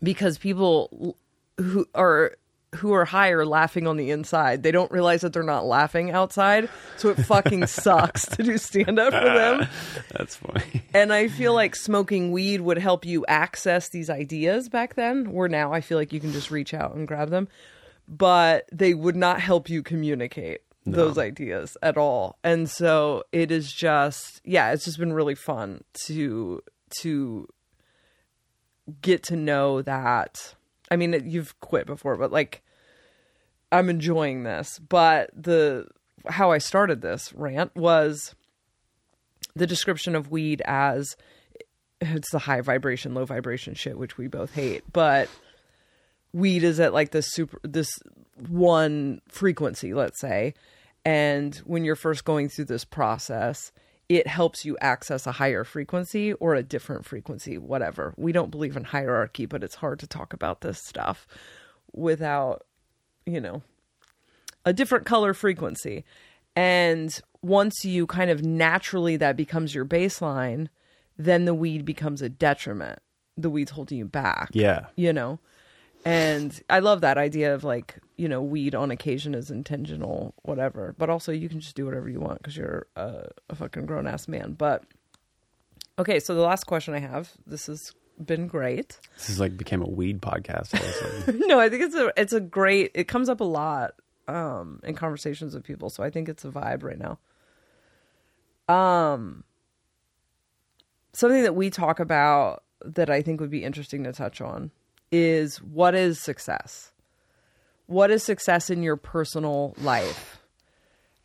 Because people who are who are high are laughing on the inside. They don't realize that they're not laughing outside. So it fucking sucks to do stand up for them. Uh, that's funny. And I feel like smoking weed would help you access these ideas back then, where now I feel like you can just reach out and grab them. But they would not help you communicate no. those ideas at all. And so it is just, yeah, it's just been really fun to to... get to know that. I mean, you've quit before, but like, I'm enjoying this. But the how I started this rant was the description of weed as it's the high vibration, low vibration shit, which we both hate. But weed is at like this super this one frequency, let's say. And when you're first going through this process, it helps you access a higher frequency or a different frequency, whatever. We don't believe in hierarchy, but it's hard to talk about this stuff without, you know, a different color frequency. And once you kind of naturally that becomes your baseline, then the weed becomes a detriment. The weed's holding you back. Yeah. You know? And I love that idea of like, you know, weed on occasion is intentional, whatever. But also you can just do whatever you want because you're a, a fucking grown-ass man. But okay, so the last question I have, this has been great. This is like became a weed podcast. No, I think it's a, it's a great, it comes up a lot um, in conversations with people. So I think it's a vibe right now. Um, something that we talk about that I think would be interesting to touch on is what is success? What is success in your personal life?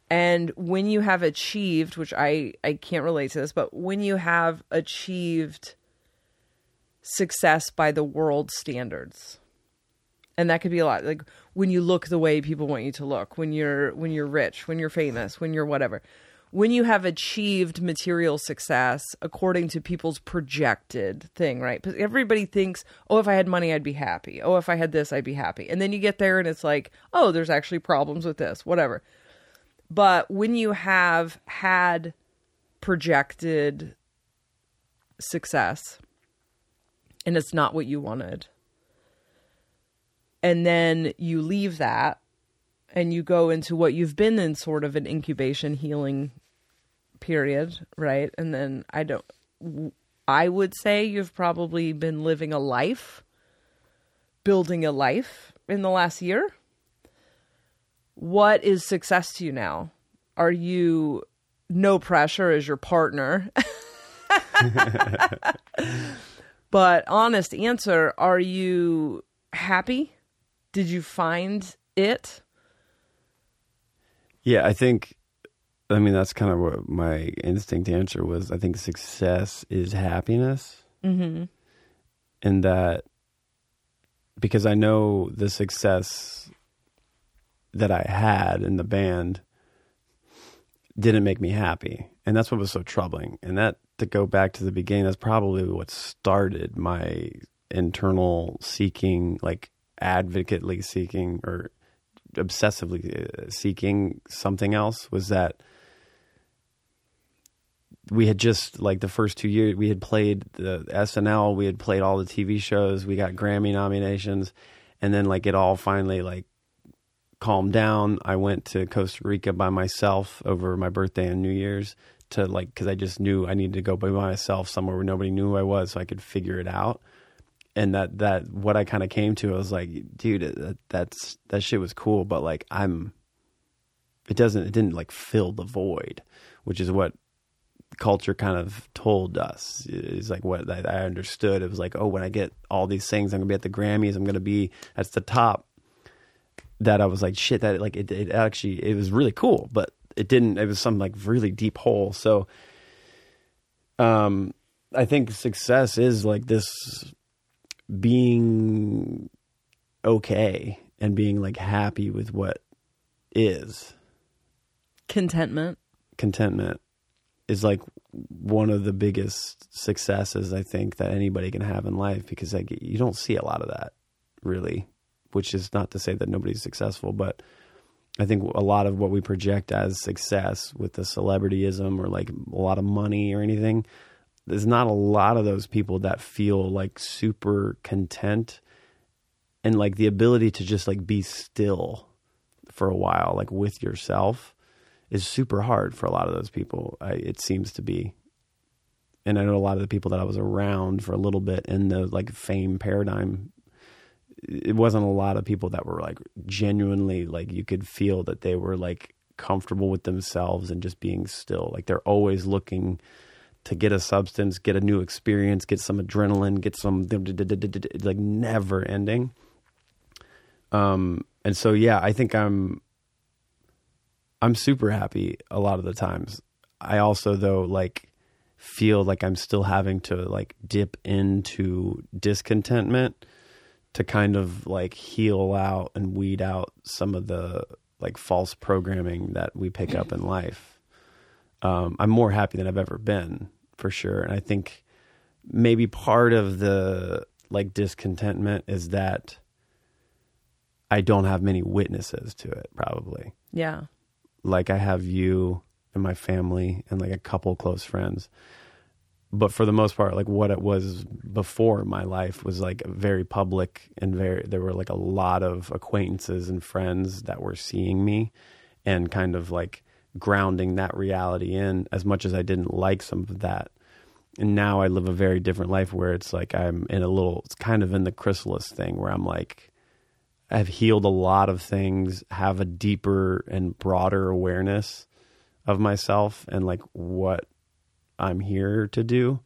And when you have achieved, which I, I can't relate to this, but when you have achieved success by the world's standards, and that could be a lot, like when you look the way people want you to look, when you're, when you're rich, when you're famous, when you're whatever, when you have achieved material success according to people's projected thing, right? Because everybody thinks, oh, if I had money, I'd be happy. Oh, if I had this, I'd be happy. And then you get there and it's like, oh, there's actually problems with this, whatever. But when you have had projected success and it's not what you wanted, and then you leave that, and you go into what you've been in sort of an incubation healing period, right? And then I don't, I would say you've probably been living a life, building a life in the last year. What is success to you now? Are you no pressure as your partner? But honest answer, are you happy? Did you find it? Yeah, I think, I mean, that's kind of what my instinct answer was. I think success is happiness. Mm-hmm. And that, because I know the success that I had in the band didn't make me happy. And that's what was so troubling. And that, to go back to the beginning, that's probably what started my internal seeking, like advocately seeking or obsessively seeking something else, was that we had just like the first two years we had played the S N L, we had played all the T V shows, we got Grammy nominations, and then like it all finally like calmed down. I went to Costa Rica by myself over my birthday and New Year's to like, because I just knew I needed to go by myself somewhere where nobody knew who I was so I could figure it out. And that, that what I kind of came to, I was like, dude, that, that's, that shit was cool. But like, I'm, it doesn't, it didn't like fill the void, which is what culture kind of told us, is like what I, I understood. It was like, oh, when I get all these things, I'm gonna be at the Grammys, I'm gonna be, that's the top. That I was like, shit, that like it, it actually, it was really cool, but it didn't, it was some like really deep hole. So, um, I think success is like this being okay and being like happy with what is. Contentment. Contentment is like one of the biggest successes I think that anybody can have in life, because like you don't see a lot of that really, which is not to say that nobody's successful, but I think a lot of what we project as success with the celebrityism or like a lot of money or anything, there's not a lot of those people that feel like super content and like the ability to just like be still for a while, like with yourself, is super hard for a lot of those people. I, it seems to be. And I know a lot of the people that I was around for a little bit in the like fame paradigm, it wasn't a lot of people that were like genuinely like you could feel that they were like comfortable with themselves and just being still. Like they're always looking to get a substance, get a new experience, get some adrenaline, get some like never ending. Um, and so, yeah, I think I'm, I'm super happy a lot of the times. I also though, like feel like I'm still having to like dip into discontentment to kind of like heal out and weed out some of the like false programming that we pick up in life. Um, I'm more happy than I've ever been for sure. And I think maybe part of the like discontentment is that I don't have many witnesses to it probably. Yeah. Like I have you and my family and like a couple close friends. But for the most part, like what it was before my life was like very public and very, there were like a lot of acquaintances and friends that were seeing me and kind of like grounding that reality in, as much as I didn't like some of that. And now I live a very different life where it's like I'm in a little, it's kind of in the chrysalis thing where I'm like, I've healed a lot of things, have a deeper and broader awareness of myself and like what I'm here to do,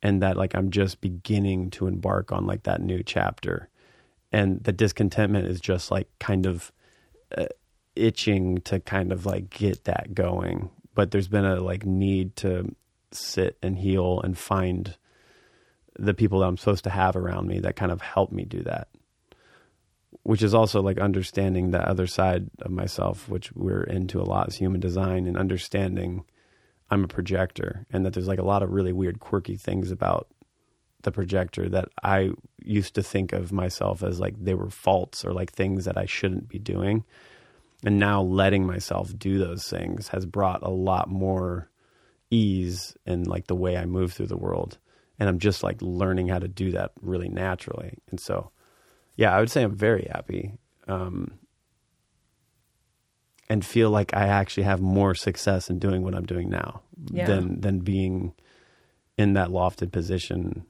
and that like I'm just beginning to embark on like that new chapter, and the discontentment is just like kind of uh, itching to kind of like get that going, but there's been a like need to sit and heal and find the people that I'm supposed to have around me that kind of help me do that, which is also like understanding the other side of myself, which we're into a lot as human design, and understanding I'm a projector and that there's like a lot of really weird quirky things about the projector that I used to think of myself as like they were faults or like things that I shouldn't be doing. And now letting myself do those things has brought a lot more ease in like the way I move through the world. And I'm just like learning how to do that really naturally. And so, yeah, I would say I'm very happy. Um, and feel like I actually have more success in doing what I'm doing now yeah. than than being in that lofted position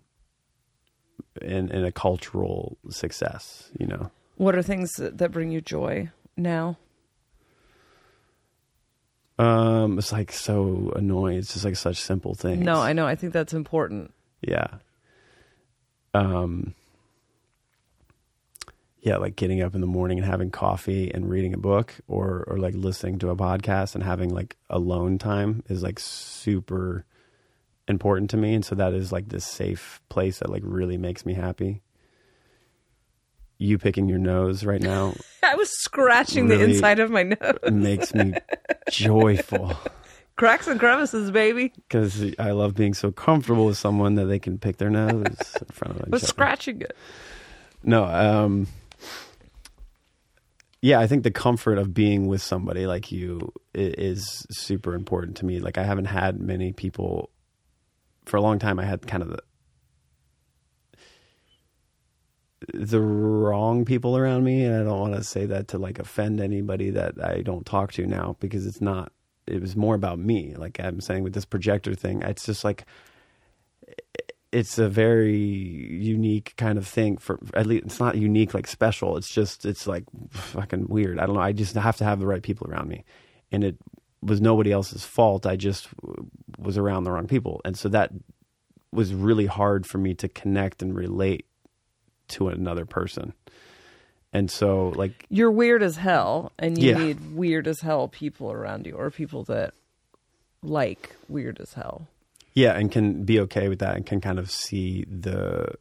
in, in a cultural success, you know? What are things that, that bring you joy now? Um, it's like so annoying. It's just like such simple things. No, I know. I think that's important. Yeah. Um. Yeah, like getting up in the morning and having coffee and reading a book, or or like listening to a podcast and having like alone time is like super important to me. And so that is like this safe place that like really makes me happy. You picking your nose right now. I was scratching really the inside of my nose. Makes me joyful. Cracks and crevices, baby. Because I love being so comfortable with someone that they can pick their nose in front of each other. But scratching it. No, um... yeah, I think the comfort of being with somebody like you is super important to me. Like I haven't had many people for a long time. I had kind of the, the wrong people around me. And I don't want to say that to like offend anybody that I don't talk to now, because it's not, it was more about me. Like I'm saying with this projector thing, it's just like, it's a very unique kind of thing for, at least it's not unique, like special. It's just, it's like fucking weird. I don't know. I just have to have the right people around me. and it was nobody else's fault. I just was around the wrong people. And so that was really hard for me to connect and relate to another person. And so, like, you're weird as hell, and you yeah. need weird as hell people around you, or people that like weird as hell. Yeah, and can be okay with that, and can kind of see the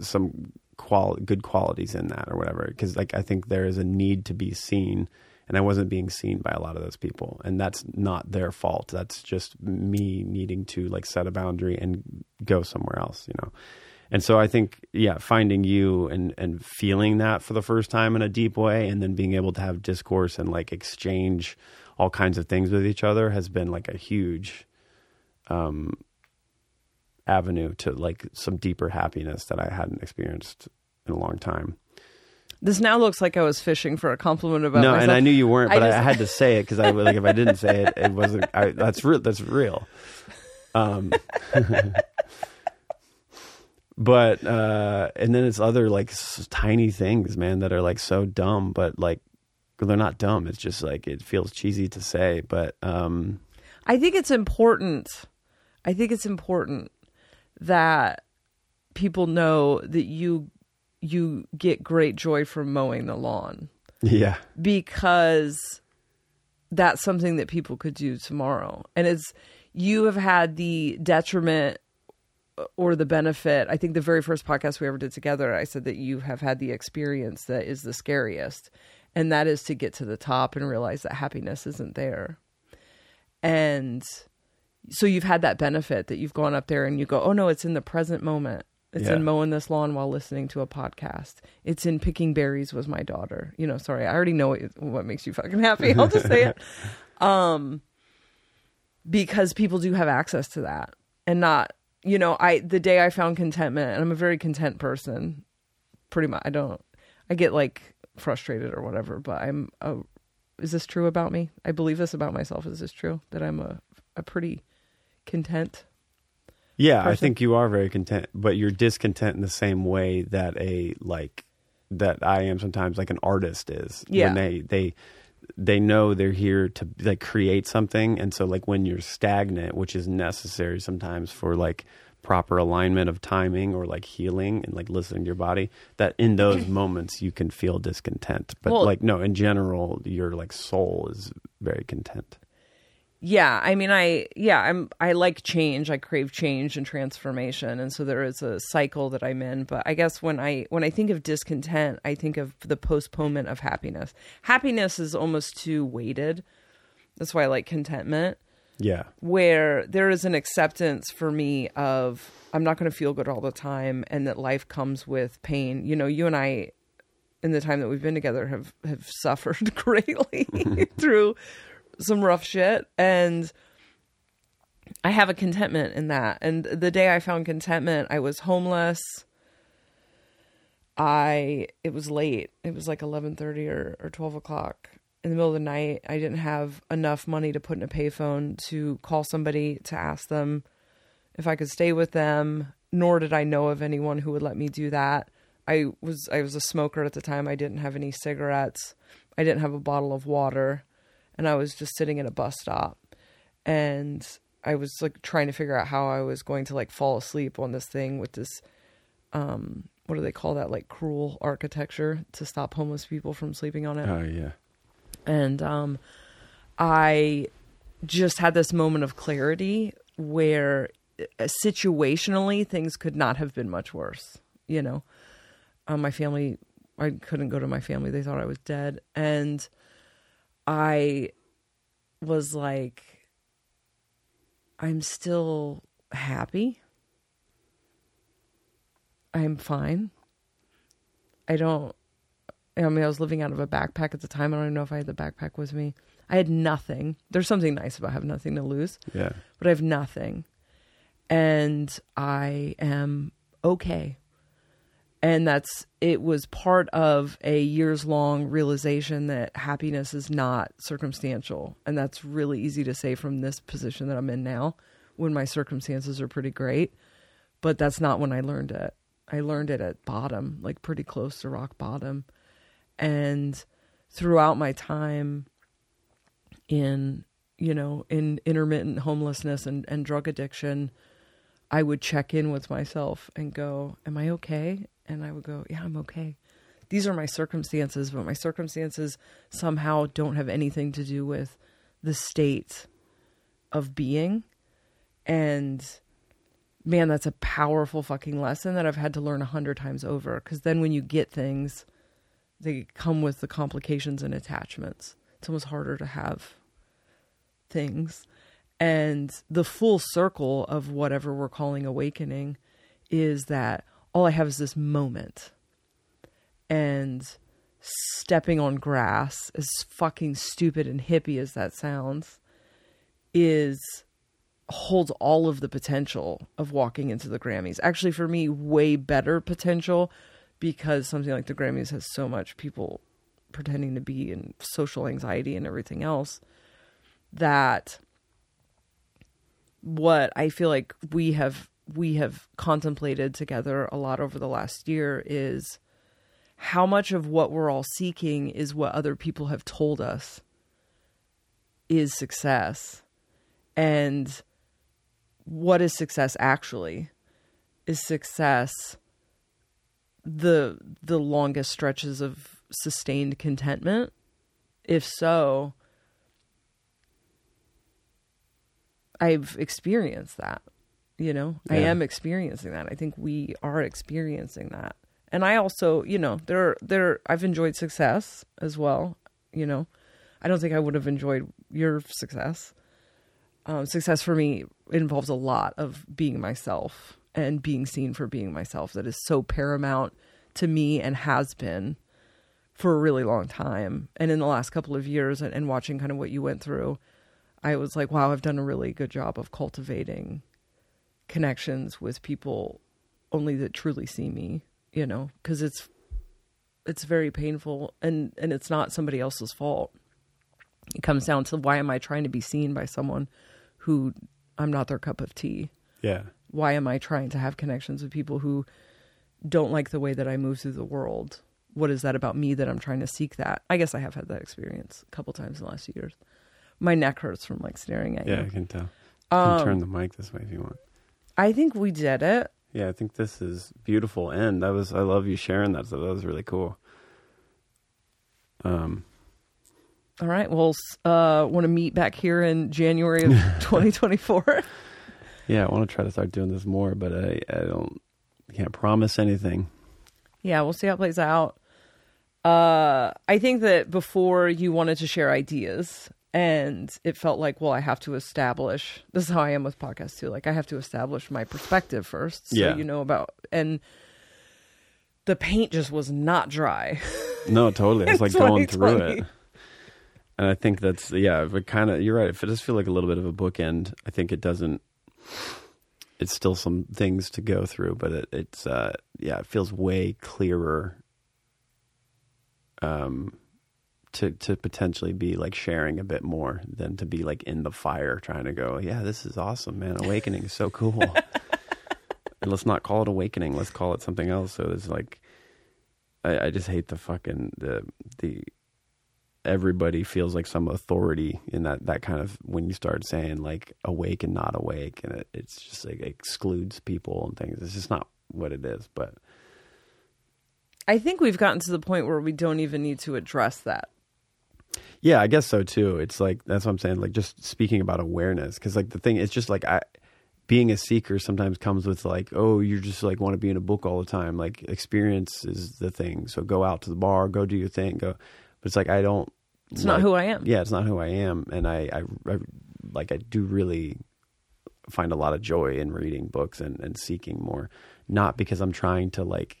some quali- good qualities in that, or whatever. Because, like, I think there is a need to be seen, and I wasn't being seen by a lot of those people, and that's not their fault. That's just me needing to, like, set a boundary and go somewhere else, you know. And so I think, yeah, finding you and, and feeling that for the first time in a deep way, and then being able to have discourse and, like, exchange all kinds of things with each other has been, like, a huge um, avenue to, like, some deeper happiness that I hadn't experienced in a long time. This now looks like I was fishing for a compliment about no, myself. No, and I knew you weren't, but I, just... I had to say it because I was like, if I didn't say it, it wasn't. I, that's real. That's real. Um, but uh, and then it's other like s- tiny things, man, that are like so dumb, but like they're not dumb. It's just like it feels cheesy to say, but um, I think it's important. I think it's important that people know that you. you get great joy from mowing the lawn. Yeah. Because that's something that people could do tomorrow. And it's, you have had the detriment or the benefit. I think the very first podcast we ever did together, I said that you have had the experience that is the scariest. And that is to get to the top and realize that happiness isn't there. And so you've had that benefit that you've gone up there and you go, oh no, it's in the present moment. It's yeah. in mowing this lawn while listening to a podcast. It's in picking berries with my daughter. You know, sorry, I already know what, what makes you fucking happy. I'll just say it. Um, because people do have access to that, and not, you know, I, the day I found contentment, and I'm a very content person, pretty much. I don't, I get like frustrated or whatever, but I'm a, is this true about me? I believe this about myself. Is this true that I'm a, a pretty content Yeah, person. I think you are very content, but you're discontent in the same way that a like that I am sometimes, like an artist is. Yeah. When they they they know they're here to like create something, and so like when you're stagnant, which is necessary sometimes for like proper alignment of timing or like healing and like listening to your body, that in those moments you can feel discontent. But well, like no, in general, your like soul is very content. Yeah, I mean, I, yeah, I'm, I like change. I crave change and transformation. And so there is a cycle that I'm in. But I guess when I, when I think of discontent, I think of the postponement of happiness. Happiness is almost too weighted. That's why I like contentment. Yeah. Where there is an acceptance for me of, I'm not going to feel good all the time, and that life comes with pain. You know, you and I, in the time that we've been together, have, have suffered greatly through some rough shit, and I have a contentment in that. And the day I found contentment, I was homeless. I, it was late. It was like eleven thirty or, or twelve o'clock in the middle of the night. I didn't have enough money to put in a payphone to call somebody to ask them if I could stay with them, nor did I know of anyone who would let me do that. I was, I was a smoker at the time. I didn't have any cigarettes. I didn't have a bottle of water. And I was just sitting at a bus stop, and I was like trying to figure out how I was going to like fall asleep on this thing with this, um, what do they call that? Like cruel architecture to stop homeless people from sleeping on it. Oh yeah. And, um, I just had this moment of clarity where uh, situationally things could not have been much worse. You know, um, my family, I couldn't go to my family. They thought I was dead. And I was like, I'm still happy. I'm fine. I don't, I mean, I was living out of a backpack at the time. I don't even know if I had the backpack with me. I had nothing. There's something nice about having nothing to lose. Yeah. But I have nothing. And I am okay. And that's, it was part of a years long realization that happiness is not circumstantial. And that's really easy to say from this position that I'm in now, when my circumstances are pretty great, but that's not when I learned it. I learned it at bottom, like pretty close to rock bottom. And throughout my time in, you know, in intermittent homelessness and, and drug addiction, I would check in with myself and go, am I okay? And I would go, yeah, I'm okay. These are my circumstances, but my circumstances somehow don't have anything to do with the state of being. And man, that's a powerful fucking lesson that I've had to learn a hundred times over. Because then when you get things, they come with the complications and attachments. It's almost harder to have things. And the full circle of whatever we're calling awakening is that all I have is this moment. And stepping on grass, as fucking stupid and hippie as that sounds, is holds all of the potential of walking into the Grammys. Actually, for me, way better potential, because something like the Grammys has so much people pretending to be in social anxiety and everything else, that what I feel like we have we have contemplated together a lot over the last year is how much of what we're all seeking is what other people have told us is success. And what is success actually? Is success the the longest stretches of sustained contentment? If so, I've experienced that, you know? Yeah. I am experiencing that. I think we are experiencing that. And I also, you know, there, there, I've enjoyed success as well. You know, I don't think I would have enjoyed your success. Um, success for me involves a lot of being myself and being seen for being myself. That is so paramount to me and has been for a really long time. And in the last couple of years and, and watching kind of what you went through, I was like, wow, I've done a really good job of cultivating connections with people only that truly see me. You know, because it's it's very painful, and, and it's not somebody else's fault. It comes down to, why am I trying to be seen by someone who I'm not their cup of tea? Yeah. Why am I trying to have connections with people who don't like the way that I move through the world? What is that about me that I'm trying to seek that? I guess I have had that experience a couple times in the last few years. My neck hurts from like staring at yeah, you. Yeah, I can tell. Um, you can turn the mic this way if you want. I think we did it. Yeah, I think this is beautiful, and that was I love you sharing that. So that was really cool. Um, all right, well, uh, want to meet back here in January of twenty twenty-four? Yeah, I want to try to start doing this more, but I, I don't can't promise anything. Yeah, we'll see how it plays out. Uh, I think that before you wanted to share ideas, and it felt like, well, I have to establish, this is how I am with podcasts too. Like, I have to establish my perspective first. So yeah. You know about, and the paint just was not dry. No, totally. It's like going through it. And I think that's, yeah, but kind of, you're right. If it does feel like a little bit of a bookend, I think it doesn't, it's still some things to go through, but it, it's, uh, yeah, it feels way clearer. Um, to to potentially be like sharing a bit more than to be like in the fire trying to go, yeah, this is awesome, man. Awakening is so cool. And let's not call it awakening. Let's call it something else. So it's like, I, I just hate the fucking, the, the, everybody feels like some authority in that, that kind of, when you start saying like awake and not awake, and it, it's just like excludes people and things. It's just not what it is, but I think we've gotten to the point where we don't even need to address that. Yeah, I guess so too. It's like, that's what I'm saying. Like, just speaking about awareness, because like the thing, it's just like I, being a seeker sometimes comes with like, oh, you just like want to be in a book all the time. Like, experience is the thing. So go out to the bar, go do your thing, go. But it's like, I don't. It's like, not who I am. Yeah, it's not who I am. And I, I, I like, I do really find a lot of joy in reading books and, and seeking more, not because I'm trying to like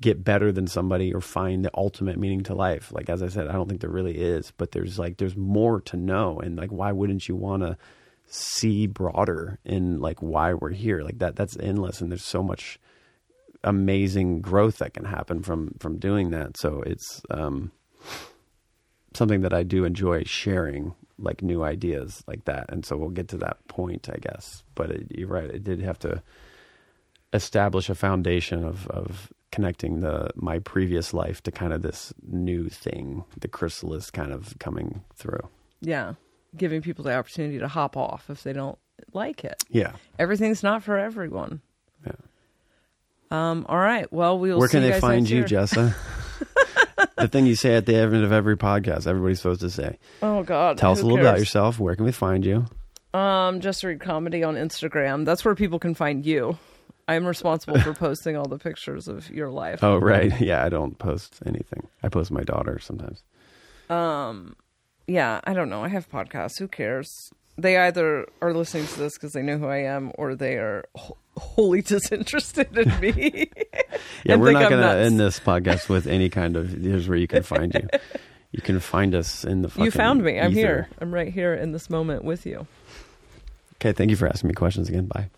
get better than somebody or find the ultimate meaning to life. Like, as I said, I don't think there really is, but there's like, there's more to know. And like, why wouldn't you want to see broader in like why we're here? Like that, that's endless. And there's so much amazing growth that can happen from, from doing that. So it's, um, something that I do enjoy sharing, like new ideas like that. And so we'll get to that point, I guess, but it, you're right. It did have to establish a foundation of, of, connecting the my previous life to kind of this new thing, the chrysalis kind of coming through. Yeah. Giving people the opportunity to hop off if they don't like it. Yeah. Everything's not for everyone. Yeah. Um, all right. Well, we'll Where see you Where can they find you, Jessa? The thing you say at the end of every podcast, everybody's supposed to say. Oh, God. Tell us a little cares? about yourself. Where can we find you? Um, Just Read Comedy on Instagram. That's where people can find you. I'm responsible for posting all the pictures of your life. Oh, right. Yeah, I don't post anything. I post my daughter sometimes. Um, Yeah, I don't know. I have podcasts. Who cares? They either are listening to this because they know who I am, or they are ho- wholly disinterested in me. Yeah, we're not going to end this podcast with any kind of, here's where you can find you. You can find us in the fucking You found me. I'm ether. here. I'm right here in this moment with you. Okay, thank you for asking me questions again. Bye.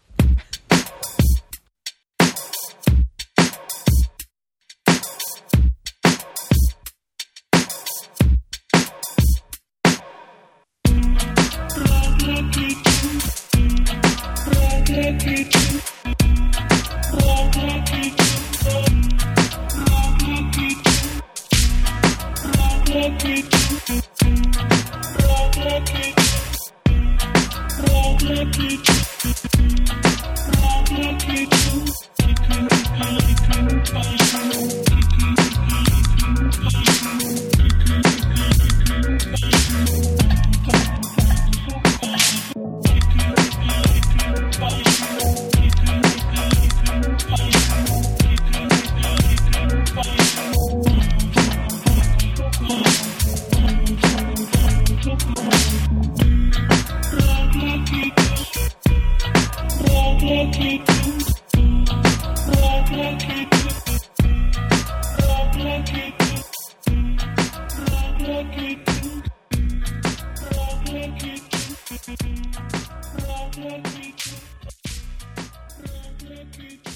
Thank you.